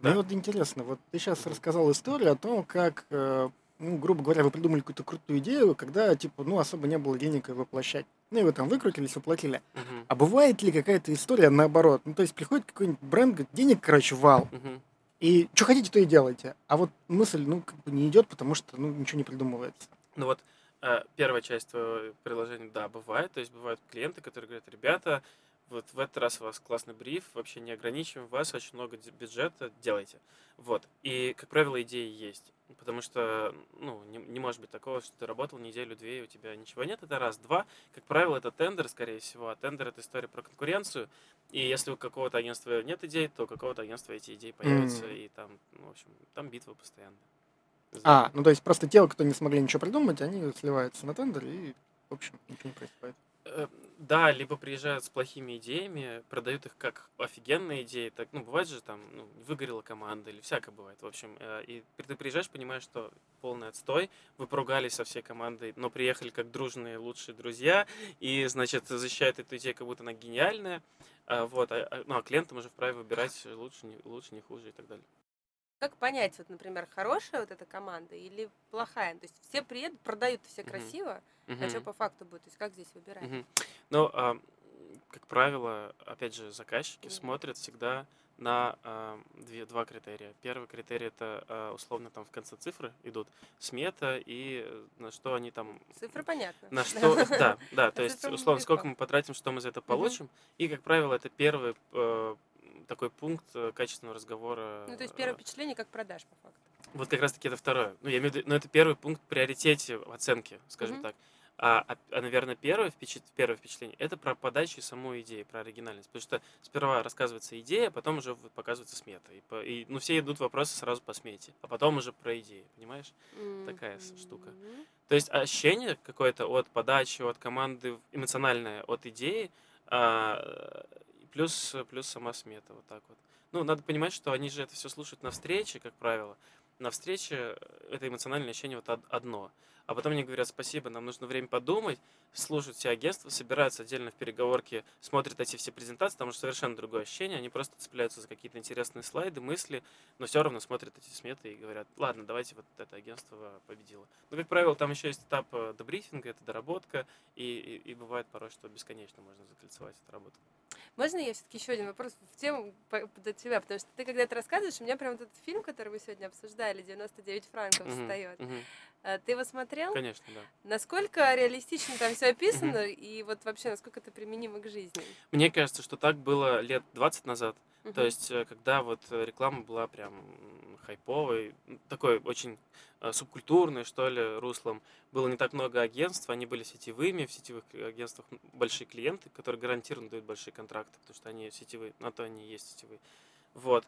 Да. Мне вот интересно, вот ты сейчас рассказал историю о том, как, грубо говоря, вы придумали какую-то крутую идею, когда, особо не было денег ее воплощать. Ну, и вы там выкрутились, воплотили. Uh-huh. А бывает ли какая-то история наоборот? Ну, то есть приходит какой-нибудь бренд, говорит, денег, вал, uh-huh. и что хотите, то и делайте. А вот мысль, не идет, потому что, ничего не придумывается. Ну, вот первая часть твоего приложения, да, бывает. То есть бывают клиенты, которые говорят, ребята, вот в этот раз у вас классный бриф, вообще не ограничиваем вас, очень много бюджета, делайте. Вот. И, как правило, идеи есть. Потому что, не может быть такого, что ты работал неделю-две, и у тебя ничего нет. Это раз. Два. Как правило, это тендер, скорее всего. А тендер — это история про конкуренцию. И если у какого-то агентства нет идей, то у какого-то агентства эти идеи появятся. Mm-hmm. И там, там битва постоянная. То есть просто те, кто не смогли ничего придумать, они сливаются на тендер, и, в общем, ничего не происходит. Да, либо приезжают с плохими идеями, продают их как офигенные идеи. Так, бывает же там, выгорела команда или всякое бывает. В общем, и ты приезжаешь, понимаешь, что полный отстой, вы поругались со всей командой, но приехали как дружные лучшие друзья и, защищают эту идею, как будто она гениальная. Вот, а клиентам уже вправе выбирать лучше, не хуже и так далее. Как понять, например, хорошая эта команда или плохая? То есть все приедут, продают все красиво, uh-huh. а что по факту будет? То есть как здесь выбирать? Uh-huh. Как правило, опять же, заказчики uh-huh. смотрят всегда на два критерия. Первый критерий — это условно там в конце цифры идут смета и на что они там... Цифры понятно. На что, да, то есть условно сколько мы потратим, что мы за это получим. И, как правило, это первый такой пункт качественного разговора. То есть первое впечатление, как продаж, по факту. Вот как раз-таки это второе. Я имею в виду, это первый пункт приоритете оценки, скажем так. Наверное, первое впечатление – это про подачу и саму идею, про оригинальность. Потому что сперва рассказывается идея, потом уже показывается смета. И все идут вопросы сразу по смете, а потом уже про идеи, понимаешь? Mm-hmm. Такая штука. То есть ощущение какое-то от подачи, от команды, эмоциональное от идеи, плюс сама смета, вот так вот. Надо понимать, что они же это все слушают на встрече, как правило. На встрече это эмоциональное ощущение вот одно. А потом они говорят: спасибо, нам нужно время подумать, слушают все агентства, собираются отдельно в переговорке, смотрят эти все презентации, там уже совершенно другое ощущение, они просто цепляются за какие-то интересные слайды, мысли, но все равно смотрят эти сметы и говорят: ладно, давайте вот это агентство победило. Как правило, там еще есть этап добрифинга, это доработка, и бывает порой, что бесконечно можно закольцевать эту работу. Можно я все-таки еще один вопрос в тему до тебя? Потому что ты когда это рассказываешь, у меня прям этот фильм, который мы сегодня обсуждали, 99 франков встает. Ты его смотрел? Конечно, да. Насколько реалистично там все описано, и вот вообще насколько это применимо к жизни? Мне кажется, что так было лет 20 назад. То есть, когда вот реклама была прям хайповой, такой очень субкультурной, что ли, руслом, было не так много агентств, они были сетевыми, в сетевых агентствах большие клиенты, которые гарантированно дают большие контракты, потому что они сетевые, на то они и есть сетевые. Вот.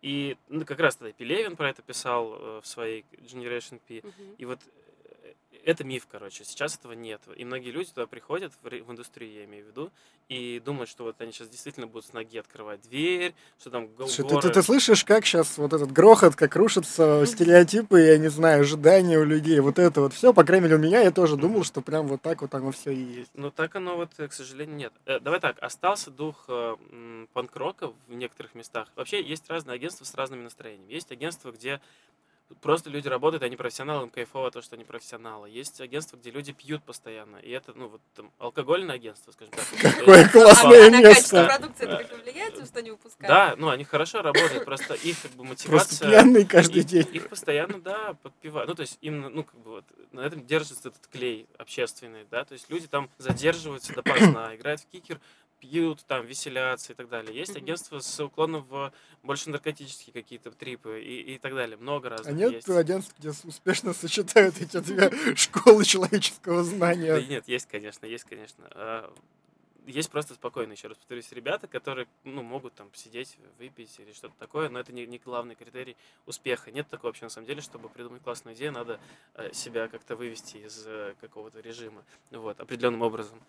И как раз тогда Пелевин про это писал в своей Generation P. И вот это миф, короче, сейчас этого нет. И многие люди туда приходят, в индустрию я имею в виду, и думают, что вот они сейчас действительно будут с ноги открывать дверь, что там горы... Ты слышишь, как сейчас вот этот грохот, как рушатся стереотипы, я не знаю, ожидания у людей, вот это вот все, по крайней мере, у меня, я тоже думал, что прям вот так вот оно все и есть. Но так оно вот, к сожалению, нет. Давай так, остался дух панк-рока в некоторых местах. Вообще есть разные агентства с разными настроениями. Есть агентства, где просто люди работают, они профессионалы, им кайфово то, что они профессионалы. Есть агентства, где люди пьют постоянно, и это, ну, вот там, алкогольное агентство, скажем так. Какое классное место! На качество продукции это как-то влияет, что они выпускают? Да, ну, они хорошо работают, просто их, как бы, мотивация... Просто пьяные каждый день. Их постоянно, да, подпивают. Ну, то есть, им, ну, как бы, вот, на этом держится этот клей общественный, да, то есть, люди там задерживаются допоздна, играют в кикер, пьют, там, веселятся и так далее. Есть агентства с уклоном в больше наркотические какие-то трипы и так далее. Много разных есть. А нет агентств, где успешно сочетают эти две школы человеческого знания? Да нет, есть, конечно, есть, конечно. Есть просто спокойно, еще раз повторюсь, ребята, которые, ну, могут там сидеть, выпить или что-то такое, но это не главный критерий успеха. Нет такого вообще, на самом деле, чтобы придумать классную идею, надо себя как-то вывести из какого-то режима, вот, определенным образом.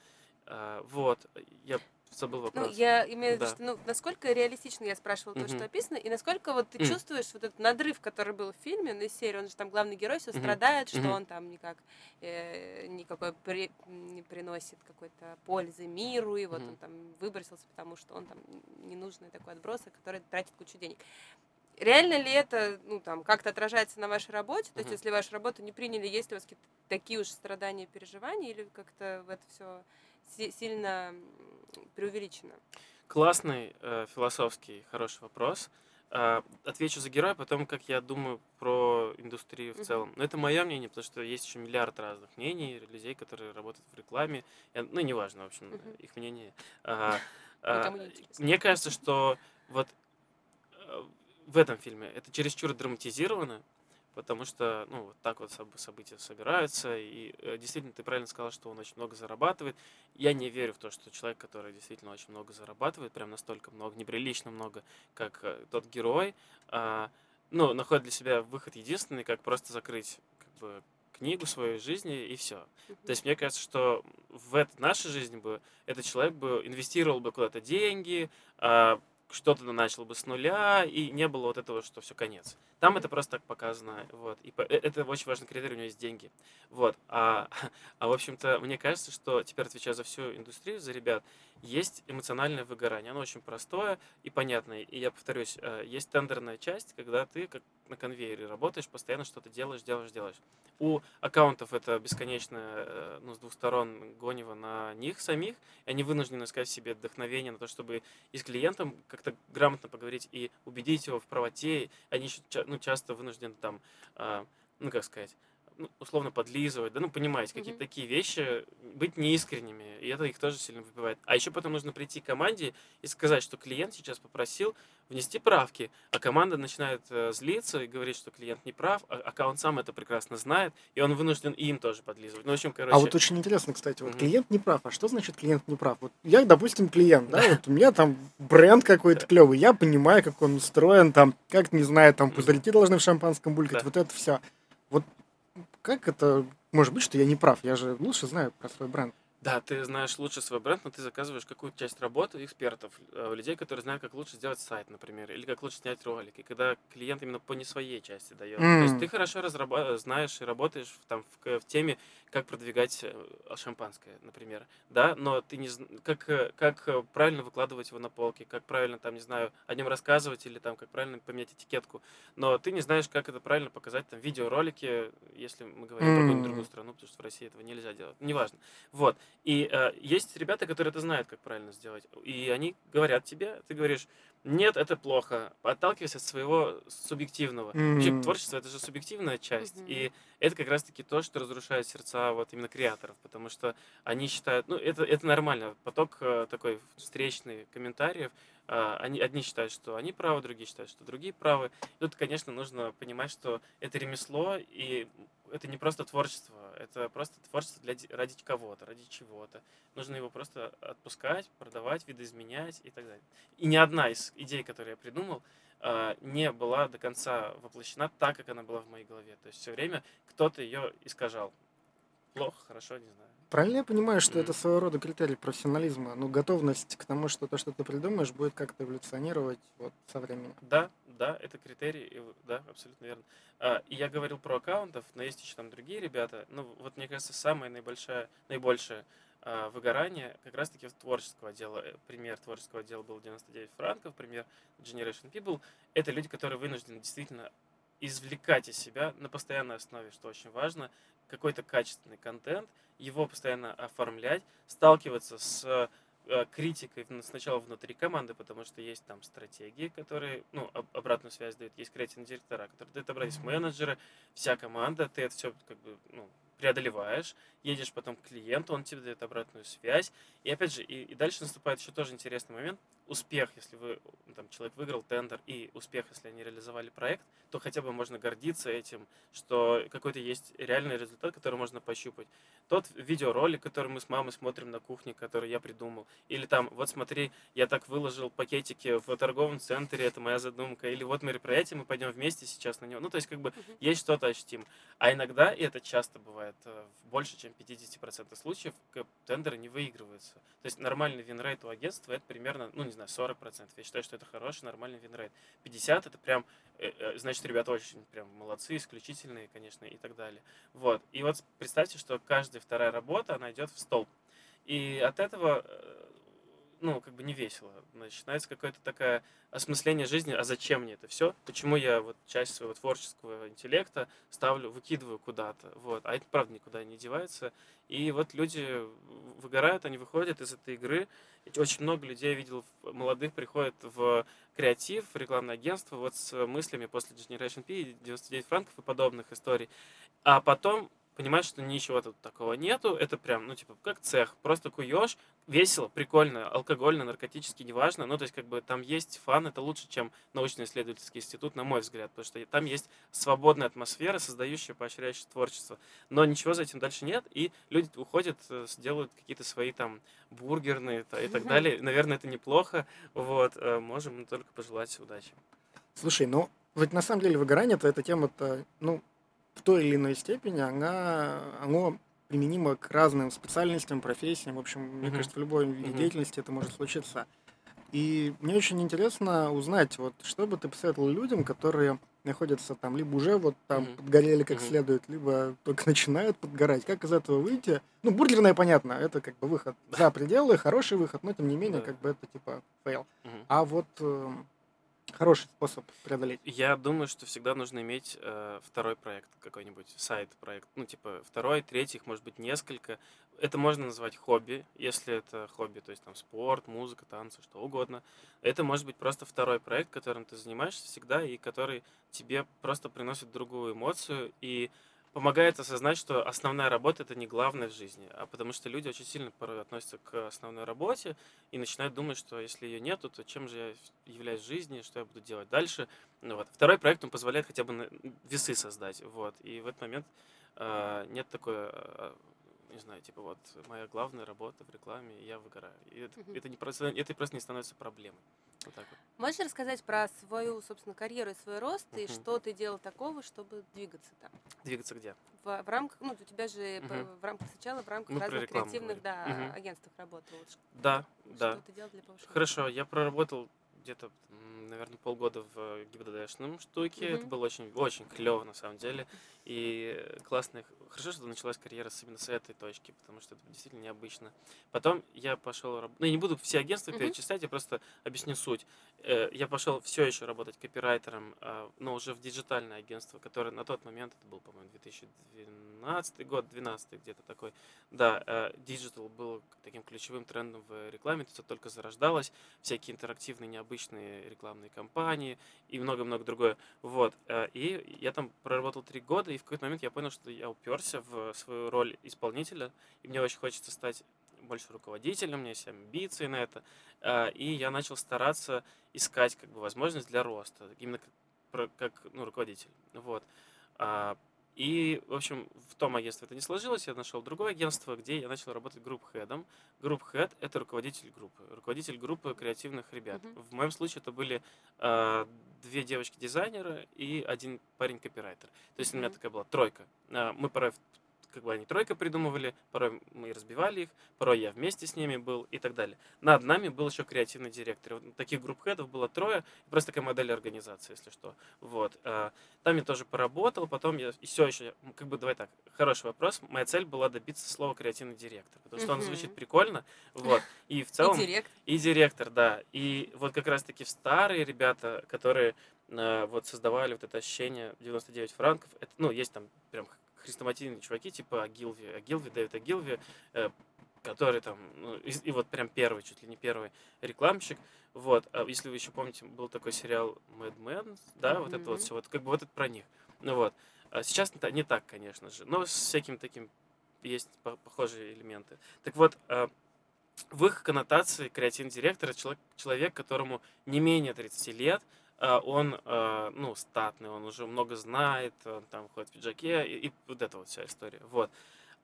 Вот, я забыл вопрос. Ну, я имею в виду, что, ну, насколько реалистично, я спрашивала то, что описано, и насколько вот ты чувствуешь вот этот надрыв, который был в фильме, на серии, он же там главный герой, все страдает, что он там никак, никакой не приносит какой-то пользы миру, и вот он там выбросился, потому что он там ненужный такой отбросок, который тратит кучу денег. Реально ли это, ну, там, как-то отражается на вашей работе? То есть, если вашу работу не приняли, есть ли у вас какие-то такие уж страдания, переживания, или как-то в это все... сильно преувеличено? Классный, философский, хороший вопрос. Отвечу за героя, потом, как я думаю про индустрию в целом. Но это мое мнение, потому что есть еще миллиард разных мнений, людей, которые работают в рекламе. Ну, неважно, в общем, их мнение. Мне кажется, что вот в этом фильме это чересчур драматизировано, потому что, ну, вот так вот события собираются, и действительно, ты правильно сказал, что он очень много зарабатывает. Я не верю в то, что человек, который действительно очень много зарабатывает, прям настолько много, неприлично много, как тот герой, ну, находит для себя выход единственный, как просто закрыть, как бы, книгу своей жизни, и все. То есть, мне кажется, что в нашей жизни бы этот человек бы инвестировал бы куда-то деньги, что-то начал бы с нуля, и не было вот этого, что все, конец. Там это просто так показано, вот. И это очень важный критерий, у него есть деньги. Вот. В общем-то, мне кажется, что, теперь отвечая за всю индустрию, за ребят, есть эмоциональное выгорание. Оно очень простое и понятное. И я повторюсь, есть тендерная часть, когда ты как на конвейере работаешь, постоянно что-то делаешь. У аккаунтов это бесконечно, ну, с двух сторон гонево на них самих. Они вынуждены искать в себе вдохновение на то, чтобы и с клиентом как-то грамотно поговорить и убедить его в правоте. Они еще, ну, часто вынуждены там, ну, как сказать, ну, условно подлизывать, да, ну, понимаете, какие-то такие вещи, быть неискренними, и это их тоже сильно выбивает. А еще потом нужно прийти к команде и сказать, что клиент сейчас попросил внести правки, а команда начинает злиться и говорить, что клиент не прав, а аккаунт сам это прекрасно знает, и он вынужден им тоже подлизывать. Ну, в общем, короче... А вот очень интересно, кстати, вот клиент не прав, а что значит клиент не прав? Вот я, допустим, клиент, да, вот у меня там бренд какой-то клевый, я понимаю, как он устроен, там, как, не знаю, там, пузырьки должны в шампанском булькать, вот это все. Вот как это может быть, что я не прав? Я же лучше знаю про свой бренд. Да, ты знаешь лучше свой бренд, но ты заказываешь какую-то часть работы экспертов, людей, которые знают, как лучше сделать сайт, например, или как лучше снять ролик. И когда клиент именно по не своей части дает. То есть ты хорошо знаешь и работаешь там, в теме, как продвигать шампанское, например. Да, но ты не как правильно выкладывать его на полки, как правильно, там, не знаю, о нем рассказывать или там как правильно поменять этикетку. Но ты не знаешь, как это правильно показать там в видеоролике, если мы говорим про какую-нибудь другую страну, потому что в России этого нельзя делать. Неважно. Вот. И есть ребята, которые это знают, как правильно сделать. И они говорят тебе, ты говоришь, нет, это плохо. Отталкивайся от своего субъективного. Вообще, творчество — это же субъективная часть. И это как раз-таки то, что разрушает сердца вот именно креаторов. Потому что они считают... Ну, это нормально. Поток такой встречный комментариев. Одни считают, что они правы, другие считают, что другие правы. И тут, конечно, нужно понимать, что это ремесло, и это не просто творчество. Это просто творчество ради кого-то, ради чего-то. Нужно его просто отпускать, продавать, видоизменять и так далее. И ни одна из идей, которые я придумал, не была до конца воплощена так, как она была в моей голове. То есть все время кто-то ее искажал. Плохо, хорошо, не знаю. Правильно я понимаю, что это своего рода критерий профессионализма, но готовность к тому, что то, что ты придумаешь, будет как-то эволюционировать вот со временем? Да, это критерий, да, абсолютно верно. И я говорил про аккаунтов, но есть еще там другие ребята. Ну, вот мне кажется, самое наибольшее выгорание как раз-таки в творческого отдела. Пример творческого отдела был 99 франков, пример Generation P был. Это люди, которые вынуждены действительно извлекать из себя на постоянной основе, что очень важно, какой-то качественный контент, его постоянно оформлять, сталкиваться с критикой сначала внутри команды, потому что есть там стратегии, которые, ну, обратную связь дают, есть креативные директора, которые дают обратно, есть менеджеры, вся команда, ты это все как бы, ну, преодолеваешь, едешь потом к клиенту, он тебе дает обратную связь, и опять же, и дальше наступает еще тоже интересный момент, успех, если вы, там, человек выиграл тендер, и успех, если они реализовали проект, то хотя бы можно гордиться этим, что какой-то есть реальный результат, который можно пощупать. Тот видеоролик, который мы с мамой смотрим на кухне, который я придумал, или там, вот смотри, я так выложил пакетики в торговом центре, это моя задумка, или вот мероприятие, мы пойдем вместе сейчас на него, ну, то есть, как бы, есть что-то ощутимо. А иногда, и это часто бывает, в больше, чем 50% случаев тендеры не выигрываются. То есть, нормальный винрейт у агентства, это примерно, ну, не знаю, 40%. Я считаю, что это хороший, нормальный винрейт. 50% это прям, значит, ребята очень прям молодцы, исключительные, конечно, и так далее. Вот. И вот представьте, что каждая вторая работа, она идет в столб. И от этого, ну, как бы не весело. Начинается какое-то такое осмысление жизни, а зачем мне это все? Почему я вот часть своего творческого интеллекта ставлю, выкидываю куда-то? Вот. А это, правда, никуда не девается. И вот люди выгорают, они выходят из этой игры. Очень много людей, видел, молодых, приходят в креатив, в рекламное агентство вот с мыслями после Generation P, 99 франков и подобных историй. А потом понимаешь, что ничего тут такого нету, это прям, ну, типа, как цех, просто куешь, весело, прикольно, алкогольно, наркотически, неважно, ну, то есть, как бы, там есть фан, это лучше, чем научно-исследовательский институт, на мой взгляд, потому что там есть свободная атмосфера, создающая, поощряющая творчество, но ничего за этим дальше нет, и люди уходят, делают какие-то свои, там, бургерные и так далее, наверное, это неплохо, вот, можем только пожелать удачи. Слушай, ну, ведь на самом деле выгорание-то, эта тема-то, ну, в той или иной степени оно применимо к разным специальностям, профессиям. В общем, мне кажется, в любой виде деятельности это может случиться. И мне очень интересно узнать, вот, что бы ты посоветовал людям, которые находятся там, либо уже вот там подгорели как следует, либо только начинают подгорать. Как из этого выйти? Ну, бургерное, понятно, это как бы выход за пределы, хороший выход, но тем не менее, как бы это типа фейл. А вот хороший способ преодолеть. Я думаю, что всегда нужно иметь второй проект какой-нибудь, сайт-проект. Ну, типа, второй, третий, их может быть несколько. Это можно назвать хобби, если это хобби, то есть там спорт, музыка, танцы, что угодно. Это может быть просто второй проект, которым ты занимаешься всегда и который тебе просто приносит другую эмоцию и помогает осознать, что основная работа – это не главное в жизни, а потому что люди очень сильно порой относятся к основной работе и начинают думать, что если ее нету, то чем же я являюсь в жизни, что я буду делать дальше. Ну, вот. Второй проект, он позволяет хотя бы весы создать. Вот. И в этот момент нет такой, не знаю, типа вот моя главная работа в рекламе, и я выгораю. И это просто не становится проблемой. Вот так вот. Можешь рассказать про свою, собственно, карьеру и свой рост, и что ты делал такого, чтобы двигаться там? Двигаться где? В рамках, ну, у тебя же в рамках разных креативных агентств работал. Да, что да. Что ты делал для повышения? Хорошо, я проработал где-то, наверное, полгода в ГИБДДшном штуке. Это было очень, очень клево, на самом деле. И классно. Хорошо, что началась карьера именно с этой точки, потому что это действительно необычно. Потом я пошел работать. Ну, я не буду все агентства перечислять, я просто объясню суть. Я пошел все еще работать копирайтером, но уже в диджитальное агентство, которое на тот момент, это был, по-моему, 2012 год, 12 где-то такой. Да, диджитал был таким ключевым трендом в рекламе, это только зарождалось. Всякие интерактивные, необычные рекламные кампании и много-много другое. Вот. И я там проработал 3 года, и в какой-то момент я понял, что я уперся в свою роль исполнителя, и мне очень хочется стать больше руководителем, у меня есть амбиции на это, и я начал стараться искать как бы возможность для роста, именно как ну, руководитель. Вот. И, в общем, в том агентстве это не сложилось, я нашел другое агентство, где я начал работать групп-хедом. Групп-хед – это руководитель группы креативных ребят. В моем случае это были 2 девочки-дизайнера и 1 парень-копирайтер. То есть у меня такая была тройка. Мы порой, как бы они тройка придумывали, порой мы разбивали их, порой я вместе с ними был и так далее. Над нами был еще креативный директор. Таких групп-хедов было 3, просто такая модель организации, если что. Вот. Там я тоже поработал, потом я и все еще, как бы, давай так, хороший вопрос. Моя цель была добиться слова креативный директор, потому что он звучит прикольно, вот. И в целом... И директор, да. И вот как раз-таки старые ребята, которые вот создавали вот это ощущение 99 франков. Это, ну, есть там прям хрестоматийные чуваки, типа Огилвy, Дэвид Огилвy, который там, ну, и вот прям первый, чуть ли не первый рекламщик. Вот, а если вы еще помните, был такой сериал Mad Men, да, вот это вот все, вот как бы вот это про них. Ну вот, а сейчас это не так, конечно же, но с всяким таким есть похожие элементы. Так вот, в их коннотации креативный директор — это человек, которому не менее 30 лет, он, ну, статный, он уже много знает, он там ходит в пиджаке, и вот эта вот вся история, вот.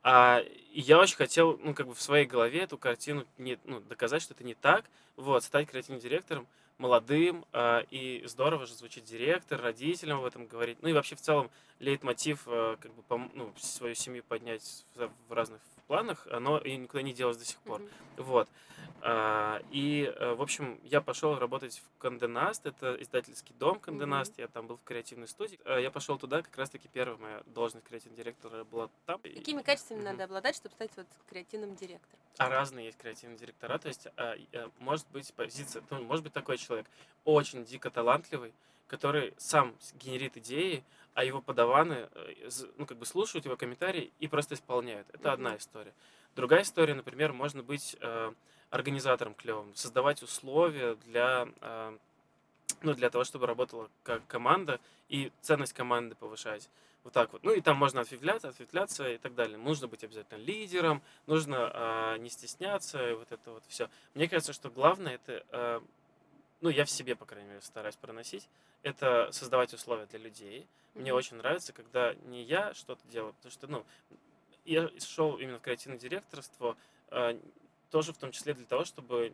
И я очень хотел, ну, как бы в своей голове эту картину доказать, что это не так, вот, стать креативным директором, молодым, и здорово же звучит директор, родителям об этом говорить, ну, и вообще в целом лейтмотив, как бы, ну, свою семью поднять в разных планах, оно и никуда не делось до сих пор, вот. И, в общем, я пошел работать в Conde Nast, это издательский дом Conde Nast, я там был в креативной студии, я пошел туда, как раз-таки первая моя должность креативного директора была там. Какими качествами надо обладать, чтобы стать вот креативным директором? Разные есть креативные директора, то есть может быть позиция, ну, может быть такой человек очень дико талантливый, который сам генерит идеи, а его подаваны, ну, как бы слушают его комментарии и просто исполняют. Это одна история. Другая история, например, можно быть организатором клевым, создавать условия для, ну, для того, чтобы работала как команда и ценность команды повышать. Вот так вот. Ну и там можно ответвляться и так далее. Нужно быть обязательно лидером, нужно не стесняться, и вот это вот все. Мне кажется, что главное это, ну, я в себе, по крайней мере, стараюсь проносить, это создавать условия для людей. Мне очень нравится, когда не я что-то делаю, потому что, ну, я шел именно в креативное директорство, тоже в том числе для того, чтобы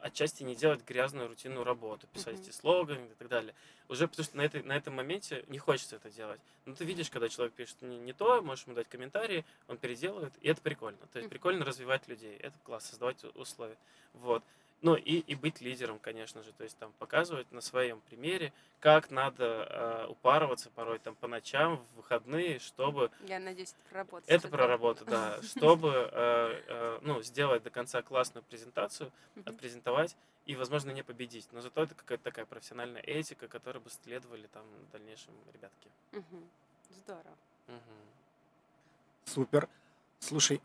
отчасти не делать грязную рутинную работу, писать эти слоганы и так далее. Уже потому что на этом моменте не хочется это делать. Но ты видишь, когда человек пишет не то, можешь ему дать комментарии, он переделывает, и это прикольно. То есть прикольно развивать людей, это класс, создавать условия. Вот. Ну и быть лидером, конечно же, то есть там показывать на своем примере, как надо упарываться порой там по ночам, в выходные, чтобы... Я надеюсь, это про работу. Это про работу, да. Чтобы, ну, сделать до конца классную презентацию, отпрезентовать и, возможно, не победить. Но зато это какая-то такая профессиональная этика, которой бы следовали там в дальнейшем ребятки. Здорово. Супер. Слушай,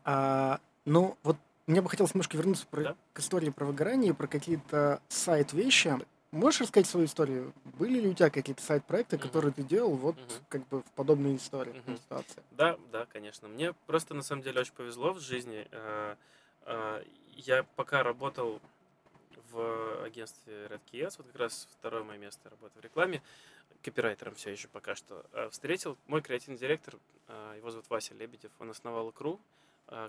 ну вот... Мне бы хотелось немножко вернуться к истории про выгорание, про какие-то сайт-вещи. Можешь рассказать свою историю? Были ли у тебя какие-то сайт-проекты, которые ты делал вот как бы в подобной истории, в ситуации? Да, конечно. Мне просто на самом деле очень повезло в жизни. Я пока работал в агентстве Red Keys, вот как раз второе мое место работы в рекламе, копирайтером все еще пока что, встретил мой креативный директор, его зовут Василий Лебедев, он основал Икру,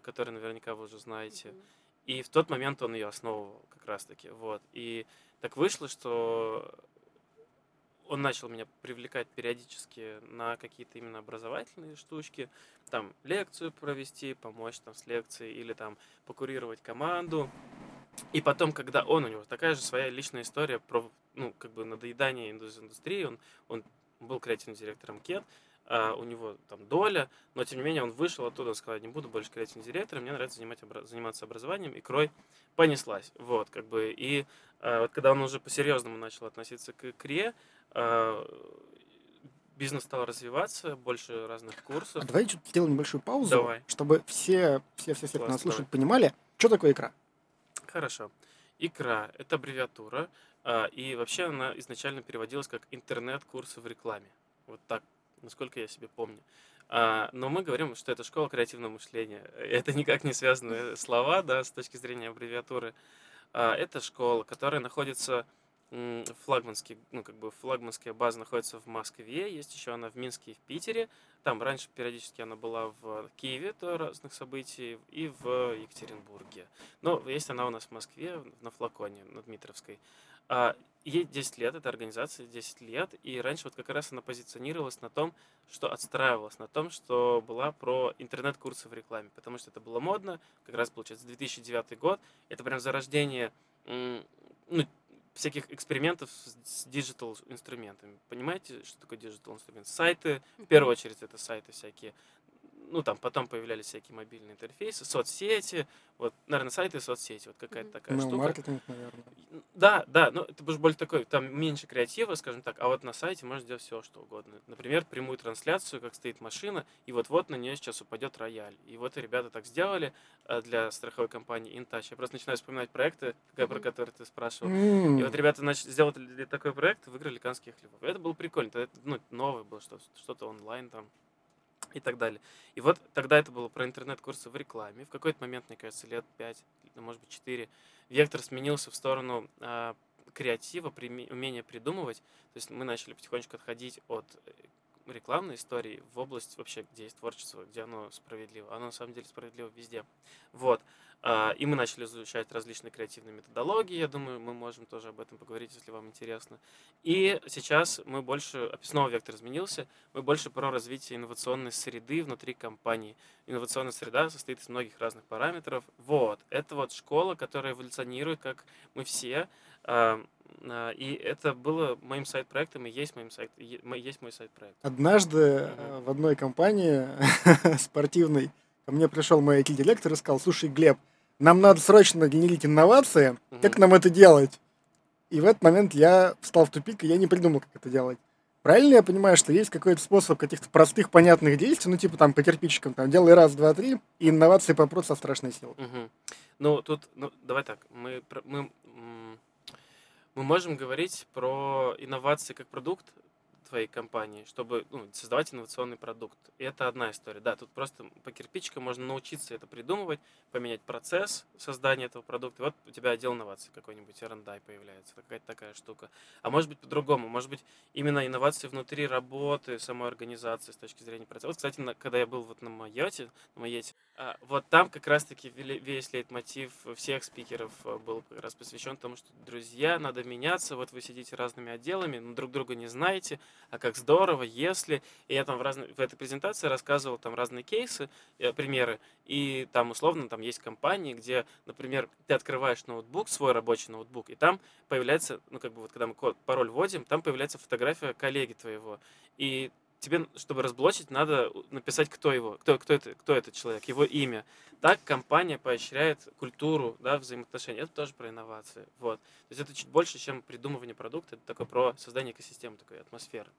который наверняка вы уже знаете. И в тот момент он ее основывал как раз-таки. Вот. И так вышло, что он начал меня привлекать периодически на какие-то именно образовательные штучки. Там лекцию провести, помочь там с лекцией или там покурировать команду. И потом, когда у него такая же своя личная история про, ну, как бы надоедание индустрии, он был креативным директором КЕД, у него там доля, но тем не менее он вышел оттуда, он сказал: не буду больше креативным директором, мне нравится заниматься образованием, и Икрой понеслась. Вот, как бы, и вот когда он уже по-серьезному начал относиться к Икре, бизнес стал развиваться, больше разных курсов. А давай сделаем небольшую паузу, чтобы все кто нас слушает, понимали, что такое Икра. Хорошо. Икра – это аббревиатура, и вообще она изначально переводилась как интернет-курсы в рекламе. Вот так, насколько я себе помню. Но мы говорим, что это школа креативного мышления. Это никак не связанные слова, да, с точки зрения аббревиатуры. Это школа, которая находится флагманская база находится в Москве, есть еще она в Минске и в Питере. Там раньше периодически она была в Киеве до разных событий и в Екатеринбурге. Но есть она у нас в Москве, на Флаконе, на Дмитровской. Ей 10 лет, эта организация 10 лет, и раньше вот как раз она позиционировалась на том, что отстраивалась, на том, что была про интернет-курсы в рекламе, потому что это было модно, как раз получается 2009 год, это прям зарождение, ну, всяких экспериментов с диджитал-инструментами. Понимаете, что такое диджитал-инструмент? Сайты, в первую очередь это сайты всякие, ну, там потом появлялись всякие мобильные интерфейсы, соцсети, вот, наверное, сайты и соцсети, вот какая-то такая штука. Маркетинг, наверное. Да, ну, это больше такой, там меньше креатива, скажем так, а вот на сайте можно сделать все, что угодно. Например, прямую трансляцию, как стоит машина, и вот-вот на нее сейчас упадет рояль. И вот ребята так сделали для страховой компании InTouch. Я просто начинаю вспоминать проекты, про которые ты спрашивал. И вот ребята сделали такой проект, выиграли Канские львы. Это было прикольно, это, ну, новое было, что-то онлайн там. И так далее. И вот тогда это было про интернет-курсы в рекламе. В какой-то момент, мне кажется, лет 5, может быть 4, вектор сменился в сторону креатива, умения придумывать. То есть мы начали потихонечку отходить от рекламной истории в область вообще, где есть творчество, где оно справедливо. Оно на самом деле справедливо везде. Вот. И мы начали изучать различные креативные методологии. Я думаю, мы можем тоже об этом поговорить, если вам интересно. И сейчас мы больше, снова вектор изменился, мы больше про развитие инновационной среды внутри компании. Инновационная среда состоит из многих разных параметров. Вот. Это вот школа, которая эволюционирует, как мы все. И это было моим сайт-проектом и есть мой сайт-проект. Однажды в одной компании спортивной ко мне пришел мой IT-директор и сказал: слушай, Глеб, нам надо срочно генерить инновации, как нам это делать? И в этот момент я встал в тупик, и я не придумал, как это делать. Правильно я понимаю, что есть какой-то способ каких-то простых, понятных действий, ну, типа там по кирпичикам, там, делай раз, два, три, и инновации попрут со страшной силой. Ну, тут, давай так, мы можем говорить про инновации как продукт твоей компании, чтобы создавать инновационный продукт. И это одна история. Да, тут просто по кирпичикам можно научиться это придумывать, поменять процесс создания этого продукта. И вот у тебя отдел инноваций какой-нибудь, R&D появляется, какая-то такая штука. А может быть по-другому. Может быть именно инновации внутри работы, самой организации с точки зрения процесса. Вот, кстати, когда я был вот на Майотте, вот там как раз-таки весь лейтмотив всех спикеров был как раз посвящен тому, что, друзья, надо меняться, вот вы сидите разными отделами, но друг друга не знаете, а как здорово, если... И я там в этой презентации рассказывал там разные кейсы, примеры, и там условно там есть компании, где, например, ты открываешь ноутбук, свой рабочий ноутбук, и там появляется, когда мы пароль вводим, там появляется фотография коллеги твоего, и тебе, чтобы разблочить, надо написать, кто этот человек, его имя. Так компания поощряет культуру, да, взаимоотношений. Это тоже про инновации. Вот. То есть это чуть больше, чем придумывание продукта, это такое про создание экосистемы, такой атмосферы.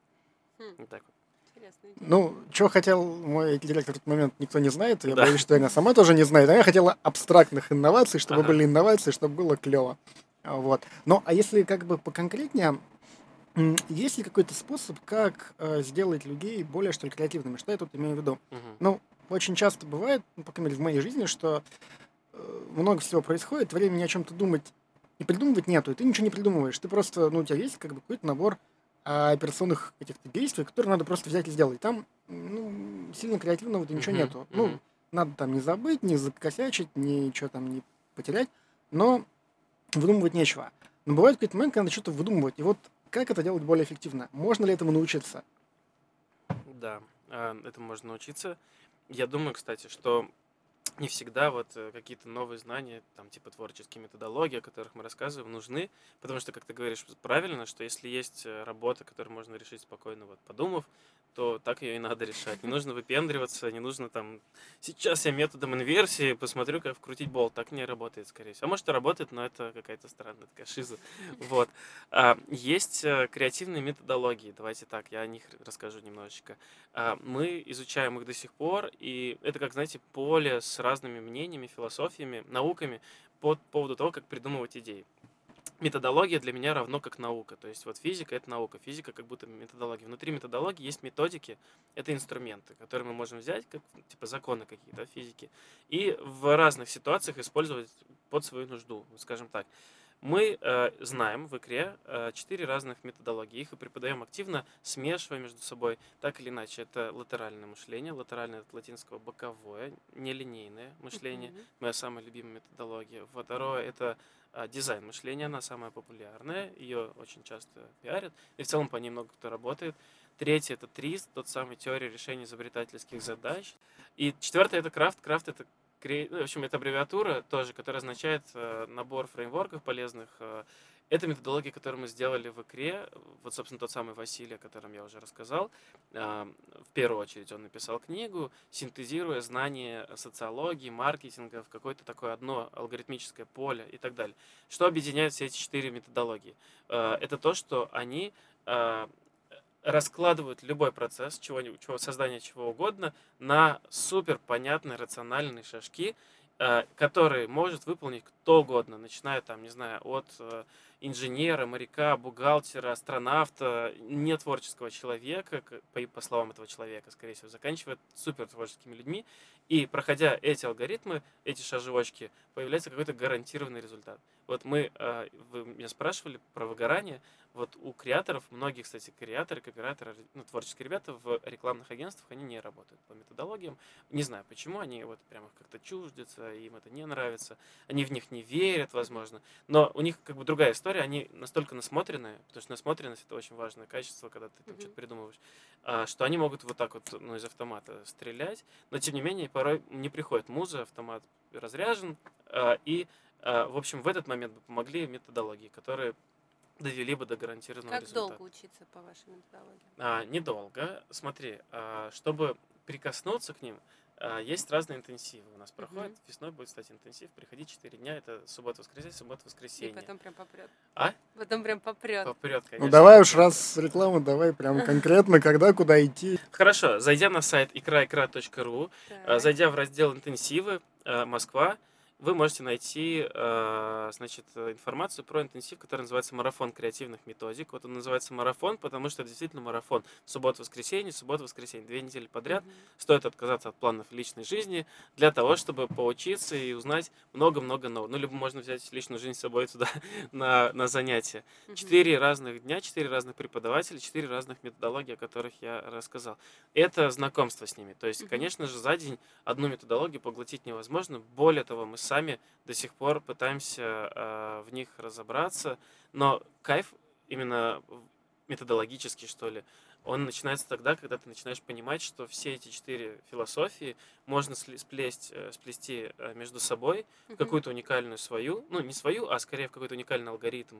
Вот так вот. Ну, что хотел мой директор в этот момент, никто не знает. Я боюсь, что она сама тоже не знает. А я хотела абстрактных инноваций, чтобы были инновации, чтобы было клево. Вот. Ну, а если поконкретнее... Есть ли какой-то способ, как сделать людей более, что ли, креативными? Что я тут имею в виду? Ну, очень часто бывает, по крайней мере, в моей жизни, что много всего происходит, времени о чем-то думать и придумывать нету, и ты ничего не придумываешь. Ты просто, у тебя есть какой-то набор операционных каких-то действий, которые надо просто взять и сделать. Там, сильно креативного-то ничего нету. Ну, надо там не забыть, не закосячить, ничего там не потерять, но выдумывать нечего. Но бывает какой-то момент, когда надо что-то выдумывать, и вот как это делать более эффективно? Можно ли этому научиться? Да, этому можно научиться. Я думаю, кстати, что не всегда какие-то новые знания, там типа творческие методологии, о которых мы рассказываем, нужны, потому что, как ты говоришь правильно, что если есть работа, которую можно решить спокойно, подумав, то так ее и надо решать. Не нужно выпендриваться, не нужно там... Сейчас я методом инверсии посмотрю, как вкрутить болт. Так не работает, скорее всего. А может и работает, но это какая-то странная такая шиза. Вот. Есть креативные методологии. Давайте так, я о них расскажу немножечко. Мы изучаем их до сих пор, и это, как, знаете, поле с разными мнениями, философиями, науками по поводу того, как придумывать идеи. Методология для меня равно как наука. То есть физика — это наука. Физика как будто методология. Внутри методологии есть методики. Это инструменты, которые мы можем взять, как законы какие-то физики, и в разных ситуациях использовать под свою нужду, скажем так. Мы знаем в Икре 4 разных методологии, их и преподаем активно, смешивая между собой так или иначе. Это латеральное мышление, латеральное от латинского боковое, нелинейное мышление, моя самая любимая методология. Второе — это дизайн мышления, она самая популярная, ее очень часто пиарят, и в целом по ней много кто работает. Третье — это ТРИЗ, тот самый теория решения изобретательских задач. И четвертое — это КРАФТ. КРАФТ — это это аббревиатура тоже, которая означает набор фреймворков полезных. Это методология, которую мы сделали в Икре. Вот, собственно, тот самый Василий, о котором я уже рассказал. В первую очередь он написал книгу, синтезируя знания социологии, маркетинга в какое-то такое одно алгоритмическое поле и так далее. Что объединяет все эти четыре методологии? Это то, что они раскладывают любой процесс, создания чего угодно, на супер понятные рациональные шажки, который может выполнить кто угодно, начиная там, не знаю, от инженера, моряка, бухгалтера, астронавта, нетворческого человека, по словам этого человека, скорее всего, заканчивая супертворческими людьми. И проходя эти алгоритмы, эти шажочки, появляется какой-то гарантированный результат. Вот вы меня спрашивали про выгорание. Вот у креаторов, многие, кстати, креаторы, копирайтеры, творческие ребята в рекламных агентствах, они не работают по методологиям. Не знаю, почему они вот прямо как-то чуждятся, им это не нравится. Они в них не верят, возможно. Но у них как бы другая история, они настолько насмотренные, потому что насмотренность — это очень важное качество, когда ты там что-то придумываешь, что они могут вот так вот из автомата стрелять. Но, тем не менее, порой не приходит муза, автомат разряжен. И, в общем, в этот момент бы помогли методологии, которые довели бы до гарантированного результата. Как долго учиться по вашей методологии? Недолго. Смотри, чтобы прикоснуться к ним, есть разные интенсивы. У нас проходит, весной будет, кстати, интенсив. Приходи 4 дня, это суббота-воскресенье, суббота-воскресенье. И потом прям попрет. Потом прям попрет. Попрет, конечно. Ну давай уж раз реклама, давай прям конкретно, когда, куда идти. Хорошо, зайдя на сайт ikra.ru, зайдя в раздел «Интенсивы», «Москва», вы можете найти, информацию про интенсив, который называется «Марафон креативных методик». Вот он называется «Марафон», потому что это действительно марафон. Суббота-воскресенье, 2 недели подряд. Стоит отказаться от планов личной жизни для того, чтобы поучиться и узнать много-много нового. Ну, либо можно взять личную жизнь с собой туда на занятия. 4 разных дня, 4 разных преподавателя, 4 разных методологии, о которых я рассказал. Это знакомство с ними. То есть, конечно же, за день одну методологию поглотить невозможно. Более того, мы сами до сих пор пытаемся в них разобраться, но кайф именно методологический, что ли, он начинается тогда, когда ты начинаешь понимать, что все эти 4 философии можно сплести между собой в какую-то уникальную свою, ну не свою, а скорее в какой-то уникальный алгоритм,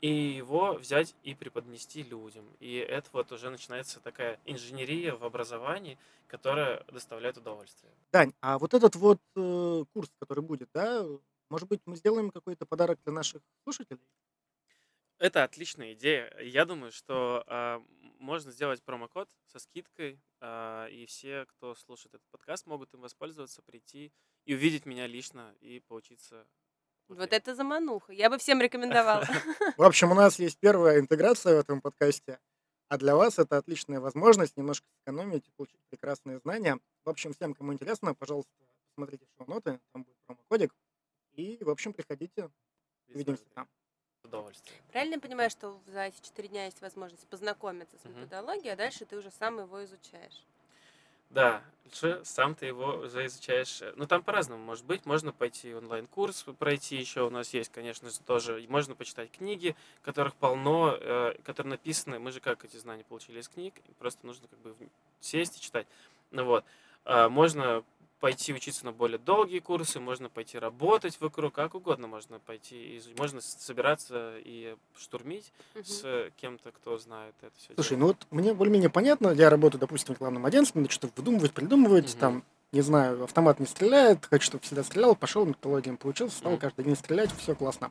и его взять и преподнести людям. И это вот уже начинается такая инженерия в образовании, которая доставляет удовольствие. Дань, а вот этот вот курс, который будет, да, может быть, мы сделаем какой-то подарок для наших слушателей? Это отличная идея. Я думаю, что можно сделать промокод со скидкой, и все, кто слушает этот подкаст, могут им воспользоваться, прийти и увидеть меня лично и поучиться. Вот это замануха. Я бы всем рекомендовала. В общем, у нас есть первая интеграция в этом подкасте, а для вас это отличная возможность немножко сэкономить и получить прекрасные знания. В общем, всем, кому интересно, пожалуйста, посмотрите шоу-ноты, там будет промокодик. И, в общем, приходите, увидимся там. Удовольствие. Правильно я понимаю, что за эти 4 дня есть возможность познакомиться с методологией, а дальше ты уже сам его изучаешь? Да, сам ты его уже изучаешь. Ну, там по-разному может быть. Можно пойти онлайн-курс пройти еще. У нас есть, конечно же, тоже. Можно почитать книги, которых полно, которые написаны. Мы же как эти знания получили из книг. Просто нужно как бы сесть и читать. Ну вот. Можно пойти учиться на более долгие курсы, можно пойти работать в Икру, как угодно можно пойти, можно собираться и штурмить с кем-то, кто знает это все. Слушай, дело. Ну вот мне более-менее понятно, я работаю, допустим, в рекламном агентстве, надо что-то выдумывать, придумывать, там, не знаю, автомат не стреляет, хочу, чтобы всегда стрелял, пошел, методологиям получился, стал каждый день стрелять, все классно.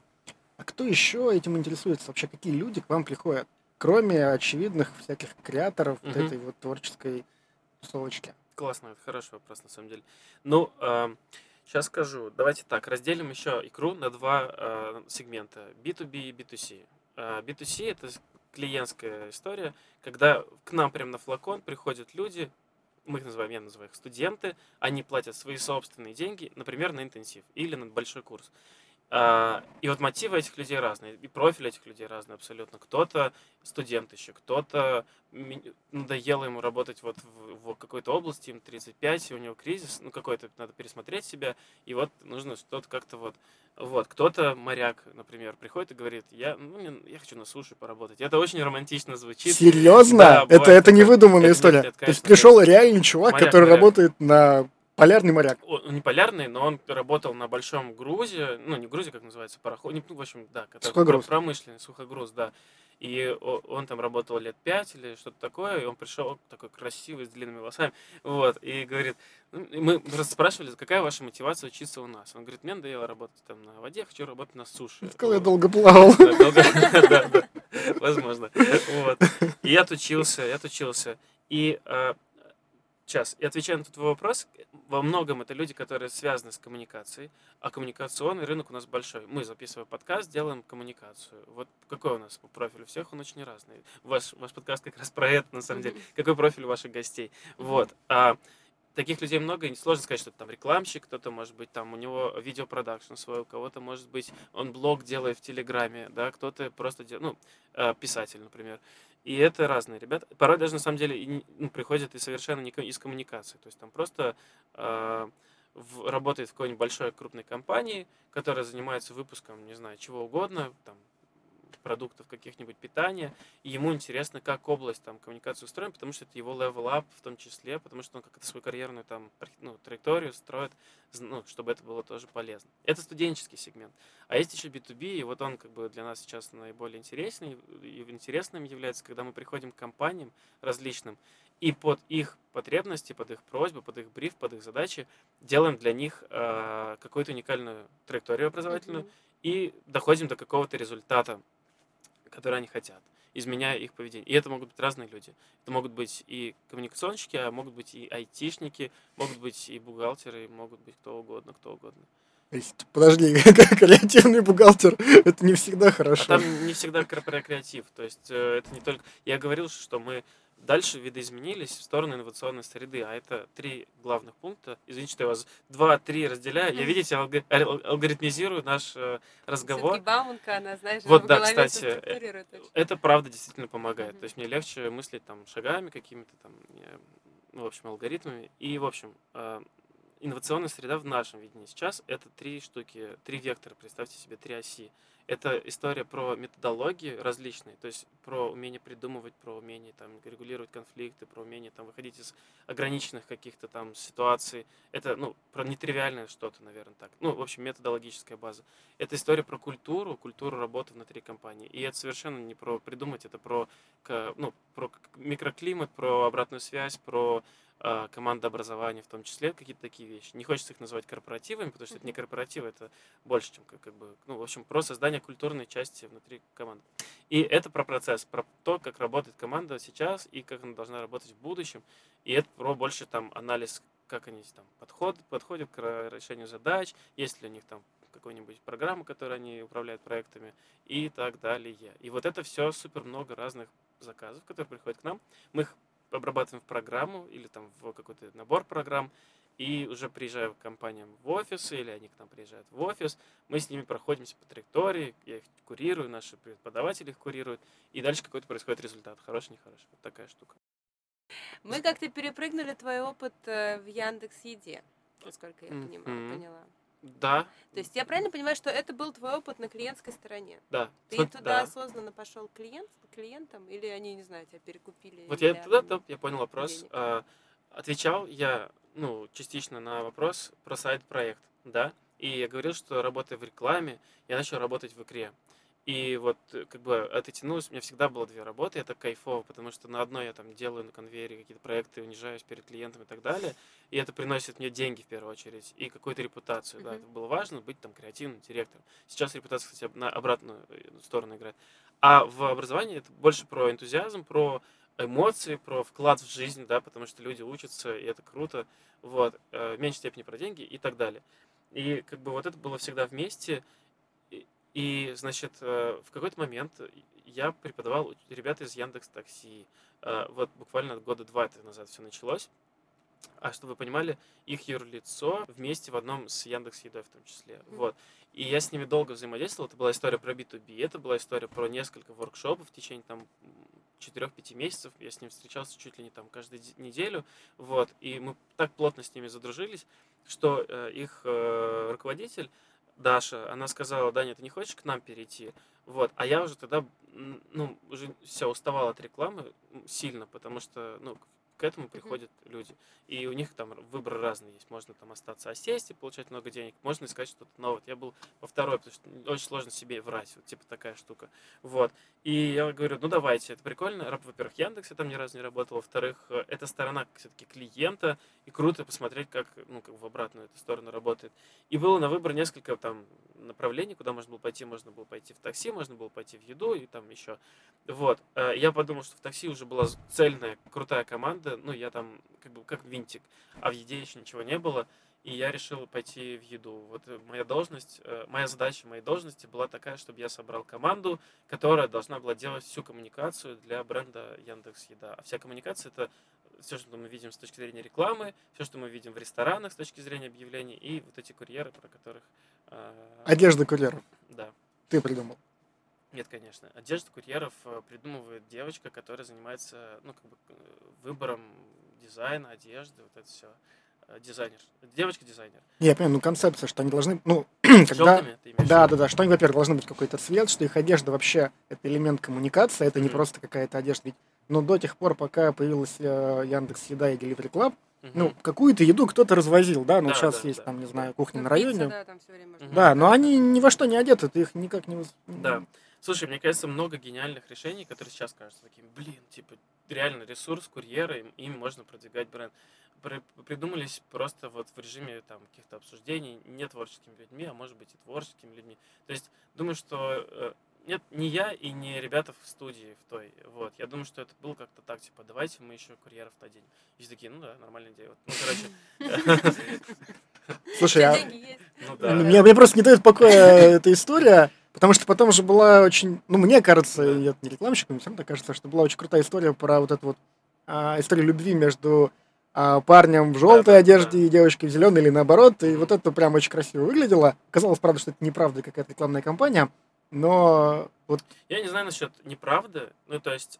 А кто еще этим интересуется? Вообще, какие люди к вам приходят, кроме очевидных всяких креаторов вот этой вот творческой тусовочки? Классно, это хороший вопрос на самом деле. Ну, сейчас скажу. Давайте так, разделим еще Икру на 2 сегмента. B2B и B2C. B2C – это клиентская история, когда к нам прямо на Flacon приходят люди, мы их называем, я называю их студенты, они платят свои собственные деньги, например, на интенсив или на большой курс. И вот мотивы этих людей разные, и профиль этих людей разный абсолютно. Кто-то студент еще, кто-то надоело ему работать вот в какой-то области, им 35, и у него кризис, ну какой-то надо пересмотреть себя, и вот нужно что-то как-то вот. Вот, кто-то моряк, например, приходит и говорит, я хочу на суше поработать. Это очень романтично звучит. Серьезно? Да, это не выдуманная история? Нет, конечно, то есть пришел реальный чувак, который работает на... Полярный моряк. Он не полярный, но он работал на большом грузе, ну не грузе, как называется, пароход, в общем, да, который сухогруз. Промышленный, сухогруз, да. И он там работал лет 5 или что-то такое, и он пришел такой красивый, с длинными волосами, вот, и говорит, мы просто спрашивали, какая ваша мотивация учиться у нас? Он говорит, мне надоело работать там на воде, хочу работать на суше. Сказал, я долго плавал. Да, возможно. И я отучился. И сейчас, я отвечаю на твой вопрос, во многом это люди, которые связаны с коммуникацией, а коммуникационный рынок у нас большой. Мы, записывая подкаст, делаем коммуникацию. Вот какой у нас профиль у всех, он очень разный. Ваш подкаст как раз про это, на самом деле. Какой профиль у ваших гостей? Вот. Таких людей много, и сложно сказать, что там рекламщик, кто-то, может быть, там у него видеопродакшн свой, у кого-то, может быть, он блог делает в Телеграме, да, кто-то просто делает, ну, писатель, например. И это разные ребята. Порой даже, на самом деле, приходят и совершенно не из коммуникации. То есть там просто работает в какой-нибудь большой крупной компании, которая занимается выпуском, не знаю, чего угодно, там, продуктов каких-нибудь питания, и ему интересно, как область там коммуникации устроена, потому что это его level-up в том числе, потому что он как-то свою карьерную там, ну, траекторию строит, ну, чтобы это было тоже полезно. Это студенческий сегмент. А есть еще B2B, и вот он как бы для нас сейчас наиболее интересный, и интересным является, когда мы приходим к компаниям различным, и под их потребности, под их просьбы, под их бриф, под их задачи делаем для них какую-то уникальную траекторию образовательную и доходим до какого-то результата, которые они хотят, изменяя их поведение. И это могут быть разные люди. Это могут быть и коммуникационщики, а могут быть и айтишники, могут быть и бухгалтеры, могут быть кто угодно, кто угодно. Подожди, креативный бухгалтер, это не всегда хорошо. А там не всегда креатив. То есть это не только... Я говорил, что мы дальше видоизменились в сторону инновационной среды, а это 3 главных пункта. Извините, что я вас 2-3 разделяю. Я, видите, алгоритмизирую наш разговор. Все-таки Бауманка, она, знаешь, вот, да, кстати, это правда действительно помогает. То есть мне легче мыслить там шагами какими-то там, в общем, алгоритмами. И, в общем, инновационная среда в нашем видении сейчас — это 3 вектора, представьте себе, 3 оси. Это история про методологии различные, то есть про умение придумывать, про умение там регулировать конфликты, про умение там выходить из ограниченных каких-то там ситуаций. Это, ну, про нетривиальное что-то, наверное, так. Ну, в общем, методологическая база. Это история про культуру работы внутри компании. И это совершенно не про придумать, это про, ну, про микроклимат, про обратную связь, про командообразование в том числе, какие-то такие вещи. Не хочется их называть корпоративами, потому что это не корпоративы, это больше, чем как бы, ну, в общем, про создание культурной части внутри команды. И это про процесс, про то, как работает команда сейчас и как она должна работать в будущем. И это про больше там анализ, как они там подходят к решению задач, есть ли у них там какой-нибудь программы, которой они управляют проектами и так далее. И вот это все супер много разных заказов, которые приходят к нам. Мы их обрабатываем в программу или там в какой-то набор программ, и уже приезжая к компаниям в офис, или они к нам приезжают в офис, мы с ними проходимся по траектории, я их курирую, наши преподаватели их курируют, и дальше какой-то происходит результат, хороший, нехороший. Вот такая штука. Мы как-то перепрыгнули твой опыт в Яндекс.Еде, насколько я поняла. Да. То есть я правильно понимаю, что это был твой опыт на клиентской стороне? Да. Ты туда осознанно пошел клиентам, или они, не знаю, тебя перекупили? Вот я туда, я понял вопрос. Отвечал я, ну, частично на вопрос про сайт-проект, да, и я говорил, что работая в рекламе, я начал работать в Икре. И вот как бы это тянулось, у меня всегда было 2 работы, это кайфово, потому что на одной я там делаю на конвейере какие-то проекты, унижаюсь перед клиентом и так далее, и это приносит мне деньги в первую очередь и какую-то репутацию, да, это было важно, быть там креативным директором. Сейчас репутация, кстати, на обратную сторону играет. А в образовании это больше про энтузиазм, про эмоции, про вклад в жизнь, да, потому что люди учатся, и это круто, вот, в меньшей степени про деньги и так далее. И как бы вот это было всегда вместе. И, значит, в какой-то момент я преподавал ребята из Яндекс.Такси. Вот буквально 2 года назад все началось. А чтобы вы понимали, их юрлицо вместе в одном с Яндекс.Едой в том числе. Вот. И я с ними долго взаимодействовал. Это была история про B2B, это была история про несколько воркшопов в течение там 4-5 месяцев. Я с ним встречался чуть ли не там каждую неделю. Вот. И мы так плотно с ними задружились, что их руководитель Даша, она сказала: Даня, ты не хочешь к нам перейти? Вот. А я уже тогда, ну, уже все, уставал от рекламы сильно, потому что, ну, к этому приходят люди. И у них там выбор разный есть. Можно там остаться осесть и получать много денег. Можно искать что-то новое. Вот я был во второй, потому что очень сложно себе врать. Вот типа такая штука. Вот. И я говорю, ну давайте, это прикольно. Во-первых, Яндекс, я там ни разу не работал. Во-вторых, это сторона все-таки клиента. И круто посмотреть, как, ну, как в обратную эту сторону работает. И было на выбор несколько там направлений, куда можно было пойти. Можно было пойти в такси, можно было пойти в еду и там еще. Вот. Я подумал, что в такси уже была цельная, крутая команда. Ну, я там как бы как винтик, а в еде еще ничего не было. И я решил пойти в еду. Вот моя должность, моя задача моей должности была такая, чтобы я собрал команду, которая должна была делать всю коммуникацию для бренда Яндекс.Еда. А вся коммуникация — это все, что мы видим с точки зрения рекламы, все, что мы видим в ресторанах с точки зрения объявлений, и вот эти курьеры, про которых... Одежда курьеров. Да. Ты придумал. Нет, конечно. Одежду курьеров придумывает девочка, которая занимается, ну, как бы, выбором дизайна, одежды, вот это все. Дизайнер. Девочка-дизайнер. Я понимаю, ну концепция, что они должны... Ну, когда... Да-да-да, что они, во-первых, должны быть какой-то цвет, что их одежда вообще это элемент коммуникации, это не просто какая-то одежда. Ведь, но до тех пор, пока появилась Яндекс.Еда и Delivery Club, ну, какую-то еду кто-то развозил, да, но да, сейчас да, есть, да, там, не знаю, кухня на районе. Да, там все время можно. Да, но они ни во что не одеты, ты их никак не... Да. Слушай, мне кажется, много гениальных решений, которые сейчас кажутся такими, блин, типа, реально ресурс, курьеры, им можно продвигать бренд. Придумались просто вот в режиме там каких-то обсуждений не творческими людьми, а может быть и творческими людьми. То есть думаю, что нет, не я и не ребята в студии в той, вот. Я думаю, что это было как-то так, типа, давайте мы еще курьеров наденем. И такие, ну да, нормальная идея. Ну, короче. Слушай, мне просто не дает покоя эта история. Потому что потом же была очень, ну, мне кажется, я не рекламщик, но мне все равно кажется, что была очень крутая история про вот эту вот историю любви между парнем в желтой одежде и девочкой в зеленой, или наоборот. И вот это прям очень красиво выглядело. Казалось, правда, что это неправда какая-то рекламная кампания, но вот... Я не знаю насчет неправды, ну, то есть,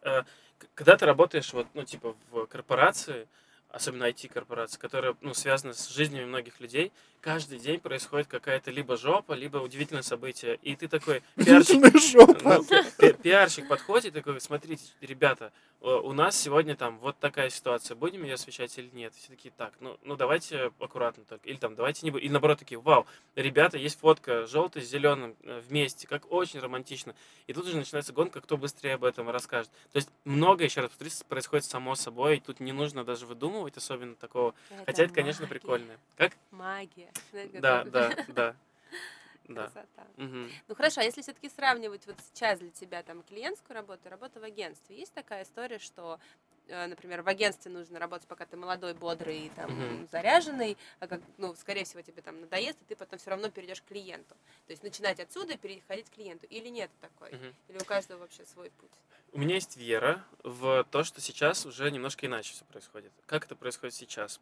когда ты работаешь вот, ну, типа, в корпорации, особенно IT-корпорации, которая, ну, связана с жизнями многих людей, каждый день происходит какая-то либо жопа, либо удивительное событие. И ты такой, пиарщик подходит и такой, смотрите, ребята, у нас сегодня там вот такая ситуация, будем ее освещать или нет? Все такие, так, ну давайте аккуратно только, или там давайте не будем, или наоборот такие, вау, ребята, есть фотка желтый с зеленым вместе, как очень романтично. И тут уже начинается гонка, кто быстрее об этом расскажет. То есть многое, еще раз повторюсь, происходит само собой, и тут не нужно даже выдумывать, особенно такого. Это хотя это, конечно, прикольно. Как? Магия. Знаете, да, да, да, да. Красота. Угу. Ну хорошо, а если все-таки сравнивать вот сейчас для тебя там клиентскую работу и работу в агентстве, есть такая история, что, например, в агентстве нужно работать, пока ты молодой, бодрый и там заряженный, а как, ну, скорее всего, тебе там надоест, и ты потом все равно перейдешь к клиенту. То есть начинать отсюда и переходить к клиенту. Или нет такой? Или у каждого вообще свой путь? У меня есть вера в то, что сейчас уже немножко иначе все происходит. Как это происходит сейчас?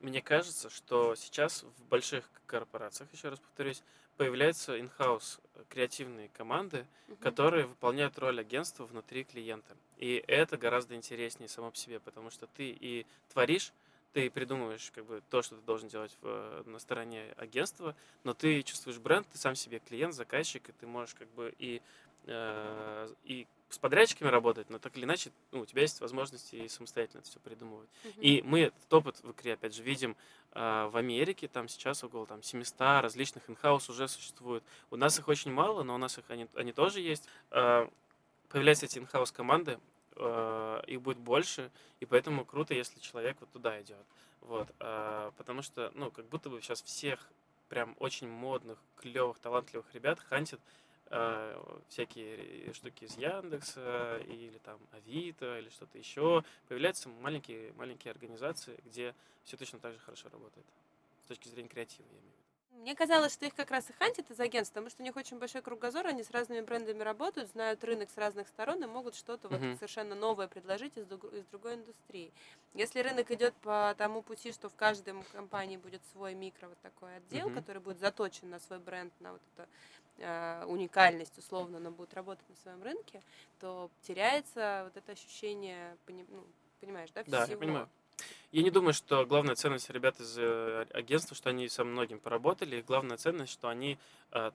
Мне кажется, что сейчас в больших корпорациях, еще раз повторюсь, появляются in-house креативные команды, которые выполняют роль агентства внутри клиента. И это гораздо интереснее само по себе, потому что ты и творишь, ты придумываешь как бы то, что ты должен делать на стороне агентства, но ты чувствуешь бренд, ты сам себе клиент, заказчик, и ты можешь как бы и с подрядчиками работать, но так или иначе, ну, у тебя есть возможность и самостоятельно это все придумывать. И мы этот опыт в Икре, опять же, видим в Америке, там сейчас около там 700 различных инхаус уже существует. У нас их очень мало, но у нас их они тоже есть. Появляются эти инхаус команды, их будет больше, и поэтому круто, если человек вот туда идет. Вот. Потому что, ну, как будто бы сейчас всех прям очень модных, клевых, талантливых ребят хантят всякие штуки из Яндекса или там Авито или что-то еще. Появляются маленькие организации, где все точно так же хорошо работает с точки зрения креатива, я имею в виду. Мне казалось, что их как раз и хантит из агентства, потому что у них очень большой кругозор, они с разными брендами работают, знают рынок с разных сторон и могут что-то вот совершенно новое предложить из другой индустрии. Если рынок идет по тому пути, что в каждой компании будет свой микро вот такой отдел, который будет заточен на свой бренд, на вот это уникальность, условно, она будет работать на своем рынке, то теряется вот это ощущение, ну, понимаешь, да, всего. Да, я понимаю. Я не думаю, что главная ценность ребят из агентства, что они со многим поработали, и главная ценность, что они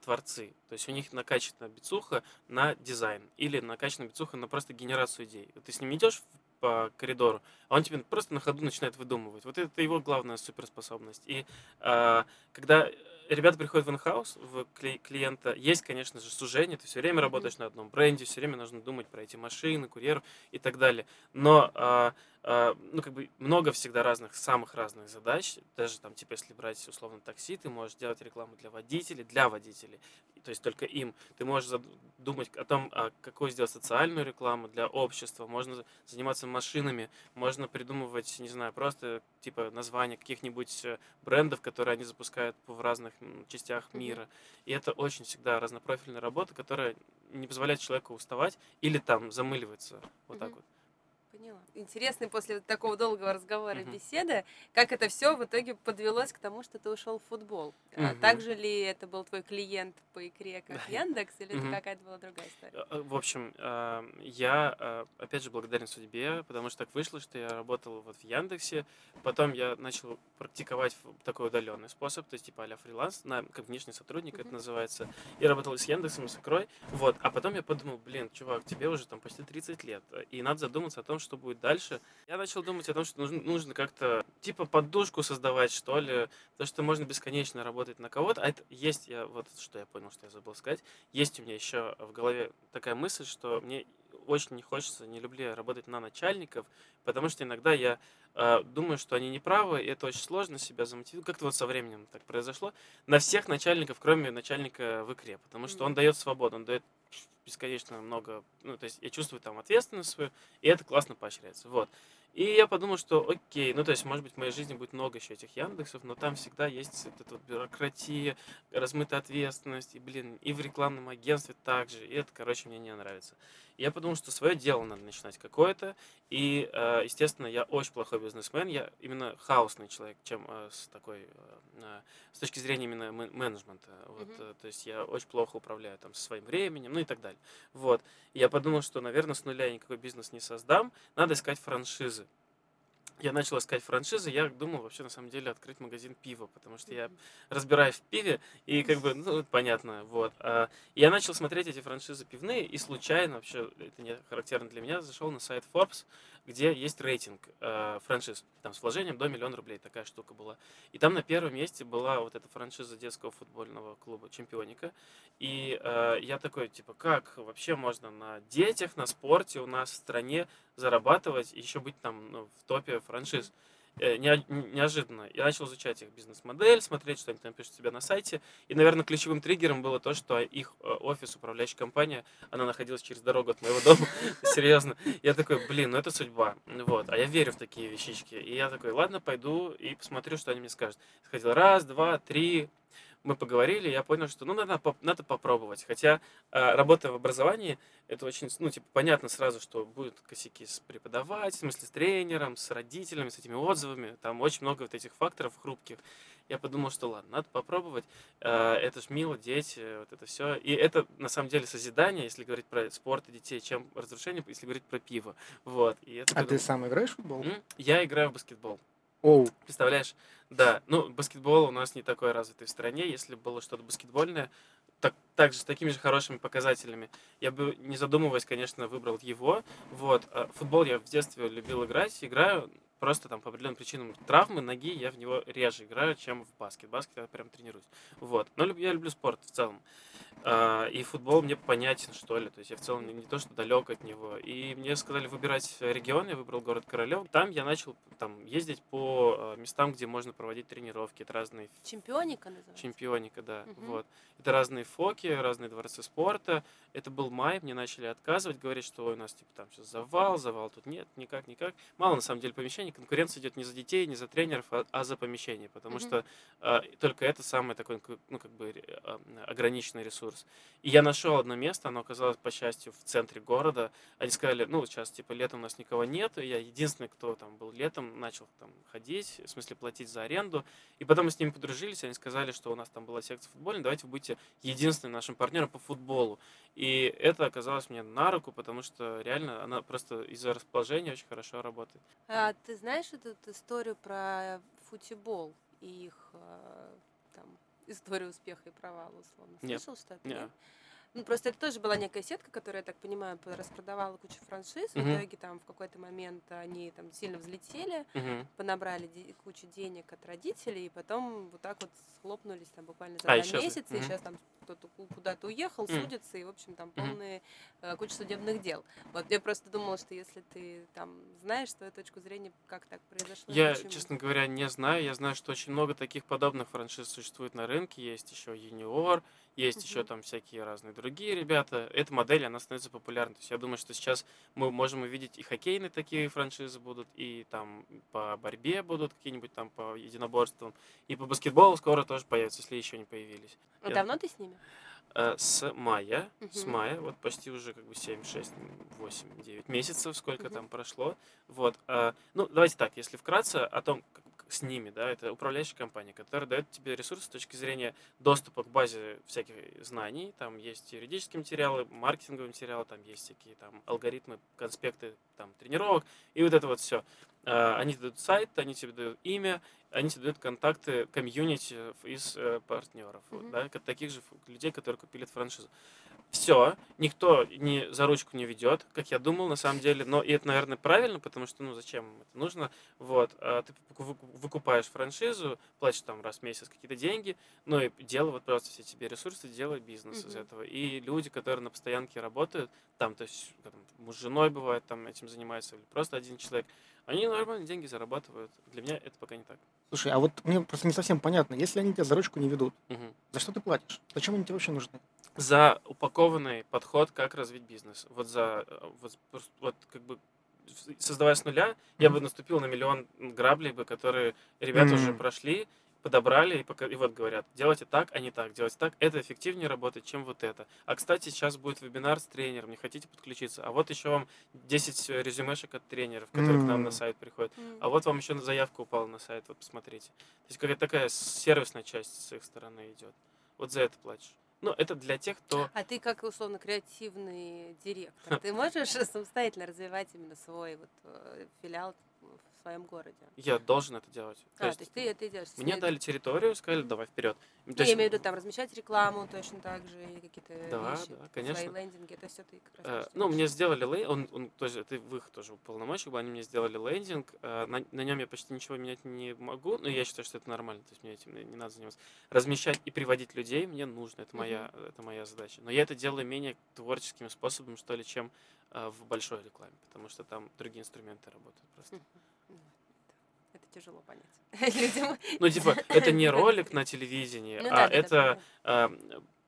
творцы. То есть у них накачана бицуха на дизайн или накачана бицуха на просто генерацию идей. Ты с ним идешь по коридору, а он тебе просто на ходу начинает выдумывать. Вот это его главная суперспособность. И когда ребята приходят в инхаус, в клиента, есть, конечно же, сужение, ты все время работаешь на одном бренде, все время нужно думать про эти машины, курьеров и так далее. Но много всегда разных, самых разных задач. Даже там, типа, если брать условно такси, ты можешь делать рекламу для водителей, то есть только им. Ты можешь думать о том, какую сделать социальную рекламу для общества, можно заниматься машинами, можно придумывать, не знаю, просто типа названия каких-нибудь брендов, которые они запускают в разных частях мира. И это очень всегда разнопрофильная работа, которая не позволяет человеку уставать или там замыливаться вот так вот. Поняла. Интересно после такого долгого разговора беседы, как это все в итоге подвелось к тому, что ты ушел в футбол. А также ли это был твой клиент по Икре, как Яндекс, или это какая-то была другая история? В общем, я, опять же, благодарен судьбе, потому что так вышло, что я работал вот в Яндексе, потом я начал практиковать такой удаленный способ, то есть типа а-ля фриланс, как внешний сотрудник это называется. Я работал с Яндексом, с Икрой, вот. А потом я подумал, чувак, тебе уже там почти 30 лет, и надо задуматься о том, что будет дальше. Я начал думать о том, что нужно как-то типа подушку создавать, что ли, то, что можно бесконечно работать на кого-то. А это есть, я понял, что я забыл сказать, есть у меня еще в голове такая мысль, что мне очень не хочется, не люблю работать на начальников, потому что иногда я думаю, что они не правы, и это очень сложно себя замотивировать. Как-то вот со временем так произошло. На всех начальников, кроме начальника в Икре, потому что он дает свободу, он дает бесконечно много, то есть я чувствую там ответственность свою, и это классно поощряется, вот. И я подумал, что окей, то есть, может быть, в моей жизни будет много еще этих Яндексов, но там всегда есть эта бюрократия, размытая ответственность, и в рекламном агентстве также, и это, мне не нравится. И я подумал, что свое дело надо начинать какое-то, и, естественно, я очень плохой бизнесмен, я именно хаосный человек, чем с точки зрения именно менеджмента, то есть я очень плохо управляю там своим временем, и так далее, вот. И я подумал, что, наверное, с нуля я никакой бизнес не создам, надо искать франшизы. Я начал искать франшизы, я думал вообще на самом деле открыть магазин пива, потому что я разбираюсь в пиве, и понятно, вот. Я начал смотреть эти франшизы пивные, и случайно, вообще это не характерно для меня, зашел на сайт Forbes, где есть рейтинг франшиз, там с вложением до $1 миллион, такая штука была. И там на первом месте была вот эта франшиза детского футбольного клуба «Championika». И я такой, как вообще можно на детях, на спорте у нас в стране зарабатывать, еще быть там в топе франшиз. Неожиданно. Я начал изучать их бизнес-модель, смотреть, что они там пишут у себя на сайте. И, наверное, ключевым триггером было то, что их офис, управляющая компания, она находилась через дорогу от моего дома. Серьезно. Я такой, это судьба. Вот. А я верю в такие вещички. И я такой, ладно, пойду и посмотрю, что они мне скажут. Сходил 1, 2, 3... Мы поговорили, я понял, что надо попробовать. Хотя работа в образовании, это очень, понятно сразу, что будут косяки с преподавателем, с тренером, с родителями, с этими отзывами. Там очень много вот этих факторов хрупких. Я подумал, что ладно, надо попробовать. Это ж мило, дети, вот это все. И это на самом деле созидание, если говорить про спорт и детей, чем разрушение, если говорить про пиво. Вот. И это, ты сам играешь в футбол? Я играю в баскетбол. Оу. Представляешь? Да. Баскетбол у нас не такой развитый в стране. Если было что-то баскетбольное, так же с такими же хорошими показателями, я бы, не задумываясь, конечно, выбрал его. Вот. Футбол я в детстве любил играть, играю. Просто там по определенным причинам травмы, ноги, я в него реже играю, чем в баскет. Баскет я прям тренируюсь. Вот. Но я люблю спорт в целом. И футбол мне понятен, что ли. То есть я в целом не то, что далек от него. И мне сказали выбирать регион, я выбрал город Короlev. Там я начал ездить по местам, где можно проводить тренировки. Это разные... Чемпионика называется? Чемпионика, да. Вот. Это разные фоки, разные дворцы спорта. Это был май, мне начали отказывать, говорить, что у нас там сейчас завал, тут нет, никак. Мало на самом деле помещений. Конкуренция идет не за детей, не за тренеров, а за помещение, потому что только это самый такой ограниченный ресурс. ресурс. И я нашел одно место, оно оказалось, по счастью, в центре города. Они сказали, ну, сейчас, типа, летом у нас никого нет. И я единственный, кто там был летом, начал там ходить, в смысле, платить за аренду. И потом мы с ними подружились, они сказали, что у нас там была секция футбольная, давайте вы будете единственным нашим партнером по футболу. И это оказалось мне на руку, потому что реально она просто из-за расположения очень хорошо работает. А ты знаешь эту историю про футбол и их там... историю успеха и провала, условно. Слышал что-то? Нет. Ну, просто это тоже была некая сетка, которая, я так понимаю, распродавала кучу франшиз. В итоге там в какой-то момент они там сильно взлетели, понабрали кучу денег от родителей, и потом вот так вот схлопнулись там буквально за 2 месяца. И сейчас там кто-то куда-то уехал, судится, и, в общем, там полная куча судебных дел. Вот я просто думала, что если ты там знаешь твою точку зрения, как так произошло. Я, честно говоря, не знаю. Я знаю, что очень много таких подобных франшиз существует на рынке. Есть еще юниор, есть еще там всякие разные другие ребята. Эта модель, она становится популярной. То есть я думаю, что сейчас мы можем увидеть и хоккейные такие франшизы будут, и там по борьбе будут какие-нибудь там по единоборствам, и по баскетболу скоро тоже появятся, если еще не появились. А я... давно ты с ними? С мая, вот почти уже как бы 7, 6, 8, 9 месяцев, сколько там прошло. Вот. Ну, давайте так, если вкратце о том, как с ними, да, это управляющая компания, которая дает тебе ресурсы с точки зрения доступа к базе всяких знаний, там есть юридические материалы, маркетинговые материалы, там есть всякие там алгоритмы, конспекты, там тренировок, и вот это вот все. Они дают сайт, они тебе дают имя, они тебе дают контакты комьюнити из партнеров, да, таких же людей, которые купили эту франшизу. Все, никто не за ручку не ведет, как я думал, на самом деле, но и это, наверное, правильно, потому что, ну, зачем это нужно, вот, ты выкупаешь франшизу, платишь там раз в месяц какие-то деньги, ну, и делай вот просто все тебе ресурсы, делай бизнес из этого, и люди, которые на постоянке работают, там, то есть, там, муж с женой бывает, там, этим занимается, или просто один человек, они нормально деньги зарабатывают. Для меня это пока не так. Слушай, а вот мне просто не совсем понятно, если они тебя за ручку не ведут, за что ты платишь? Зачем они тебе вообще нужны? За упакованный подход, как развить бизнес. Вот за вот как бы создавая с нуля, я бы наступил на 1 миллион граблей, которые ребята уже прошли, подобрали и вот говорят, делайте так, а не так, делайте так, это эффективнее работает, чем вот это. А, кстати, сейчас будет вебинар с тренером, не хотите подключиться? А вот еще вам 10 резюмешек от тренеров, которые к нам на сайт приходят. А вот вам еще заявка упала на сайт, вот посмотрите. То есть какая-то такая сервисная часть с их стороны идет. Вот за это платишь. Ну, это для тех, кто... А ты как, условно, креативный директор, ты можешь самостоятельно развивать именно свой филиал в своем городе? Я должен это делать. То есть ты это делаешь. Мне дали территорию, сказали, давай вперед. Ну, я имею в виду там размещать рекламу точно так же, и какие-то вещи, конечно. Свои лендинги, это все ты как раз... Ну, мне сделали лендинг, то есть это в их тоже уполномоченных, они мне сделали лендинг, на нем я почти ничего менять не могу, но я считаю, что это нормально, то есть мне этим не надо заниматься. Размещать и приводить людей мне нужно, это моя задача. Но я это делаю менее творческим способом, что ли, чем в большой рекламе, потому что там другие инструменты работают просто. Это тяжело понять людям. Ну, типа, это не ролик на телевидении, это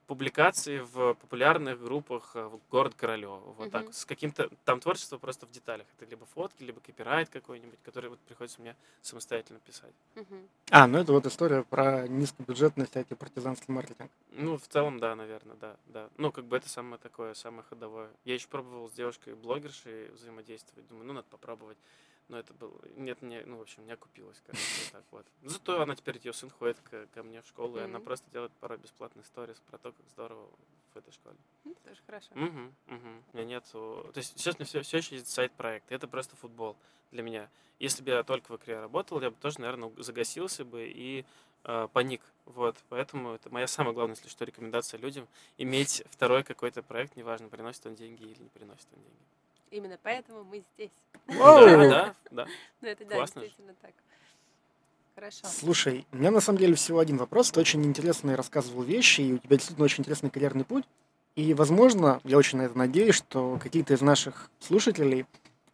публикации в популярных группах в город Королёва. Вот так. С каким-то там творчество просто в деталях. Это либо фотки, либо копирайт какой-нибудь, который вот приходится мне самостоятельно писать. Ну это вот история про низкобюджетный всякий партизанский маркетинг. Ну, в целом, да, наверное, да. Ну, как бы это самое такое, самое ходовое. Я еще пробовал с девушкой-блогершей взаимодействовать. Думаю, надо попробовать. Но это было... Нет, не окупилось, короче, так вот. Зато она теперь, ее сын ходит ко мне в школу, и она просто делает порой бесплатные сторис про то, как здорово в этой школе. Это тоже хорошо. У меня нету... То есть сейчас у меня все еще есть сайт-проект, это просто футбол для меня. Если бы я только в Икре работал, я бы тоже, наверное, загасился бы и паник. Вот, поэтому это моя самая главная, если что, рекомендация людям иметь второй какой-то проект, неважно, приносит он деньги или не приносит он деньги. Именно поэтому мы здесь. Да. Ну, это да, действительно так. Хорошо. Слушай, у меня на самом деле всего один вопрос. Ты очень интересные рассказывал вещи, и у тебя действительно очень интересный карьерный путь. И, возможно, я очень на это надеюсь, что какие-то из наших слушателей,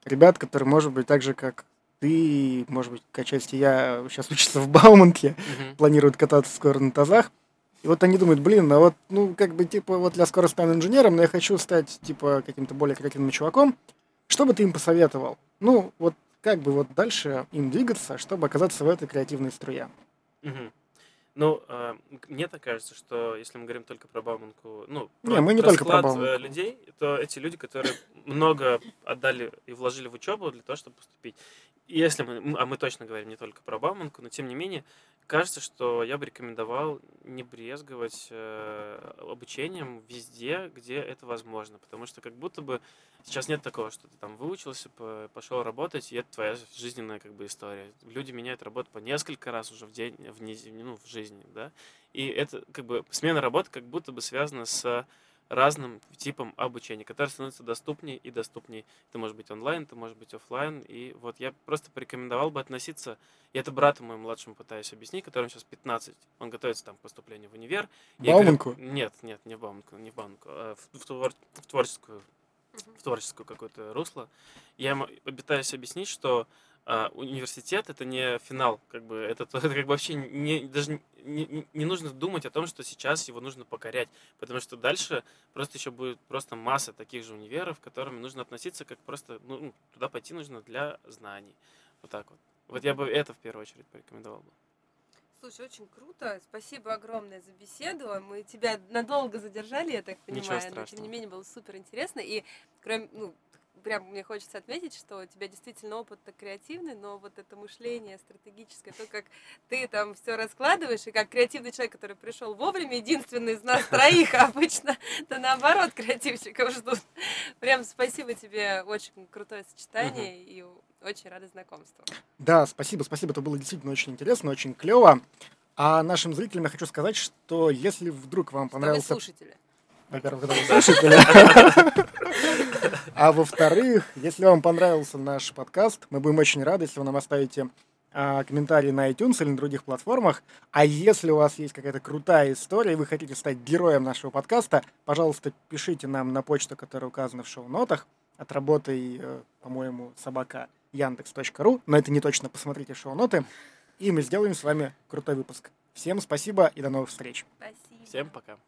ребят, которые, может быть, так же, как ты, может быть, какая часть я сейчас учатся в Бауманке, планируют кататься скоро на тазах. И вот они думают, я скоро стану инженером, но я хочу стать, каким-то более креативным чуваком. Что бы ты им посоветовал? Ну, вот как бы дальше им двигаться, чтобы оказаться в этой креативной струе? Ну, мне так кажется, что если мы говорим только про Бауманку, ну, про расклад людей, то эти люди, которые много отдали и вложили в учебу для того, чтобы поступить. Если мы, а мы точно говорим не только про Бауманку, но тем не менее, кажется, что я бы рекомендовал не брезговать обучением везде, где это возможно. Потому что как будто бы сейчас нет такого, что ты там выучился, пошел работать, и это твоя жизненная как бы история. Люди меняют работу по несколько раз уже в день, в жизни, да. И это как бы смена работы как будто бы связана с разным типом обучения, которое становится доступнее и доступнее. Это может быть онлайн, это может быть офлайн. И вот я просто порекомендовал бы относиться, и это брату моему младшему пытаюсь объяснить, которому сейчас 15, он готовится там к поступлению в универ. Бауманку? Нет, не в Бауманку, а в творческую какое-то русло. Я ему пытаюсь объяснить, что университет — это не финал, как бы это как бы вообще не нужно думать о том, что сейчас его нужно покорять, потому что дальше просто еще будет просто масса таких же универов, к которым нужно относиться как просто, ну, туда пойти нужно для знаний. Вот так вот. Вот я бы это в первую очередь порекомендовал бы. Слушай, очень круто. Спасибо огромное за беседу. Мы тебя надолго задержали, я так понимаю, но тем не менее было супер интересно. И кроме, прям мне хочется отметить, что у тебя действительно опыт-то креативный, но вот это мышление стратегическое, то, как ты там все раскладываешь, и как креативный человек, который пришел вовремя, единственный из нас троих, обычно-то наоборот креативщиков ждут. Прям спасибо тебе, очень крутое сочетание, и очень рада знакомству. Да, спасибо, это было действительно очень интересно, очень клево. А нашим зрителям я хочу сказать, что если вдруг вам понравился... Во-первых, а во-вторых, если вам понравился наш подкаст, мы будем очень рады, если вы нам оставите комментарии на iTunes или на других платформах. А если у вас есть какая-то крутая история, и вы хотите стать героем нашего подкаста, пожалуйста, пишите нам на почту, которая указана в шоу-нотах, отработай, по-моему, @Яндекс.ру, но это не точно, посмотрите шоу-ноты, и мы сделаем с вами крутой выпуск. Всем спасибо и до новых встреч. Спасибо. Всем пока.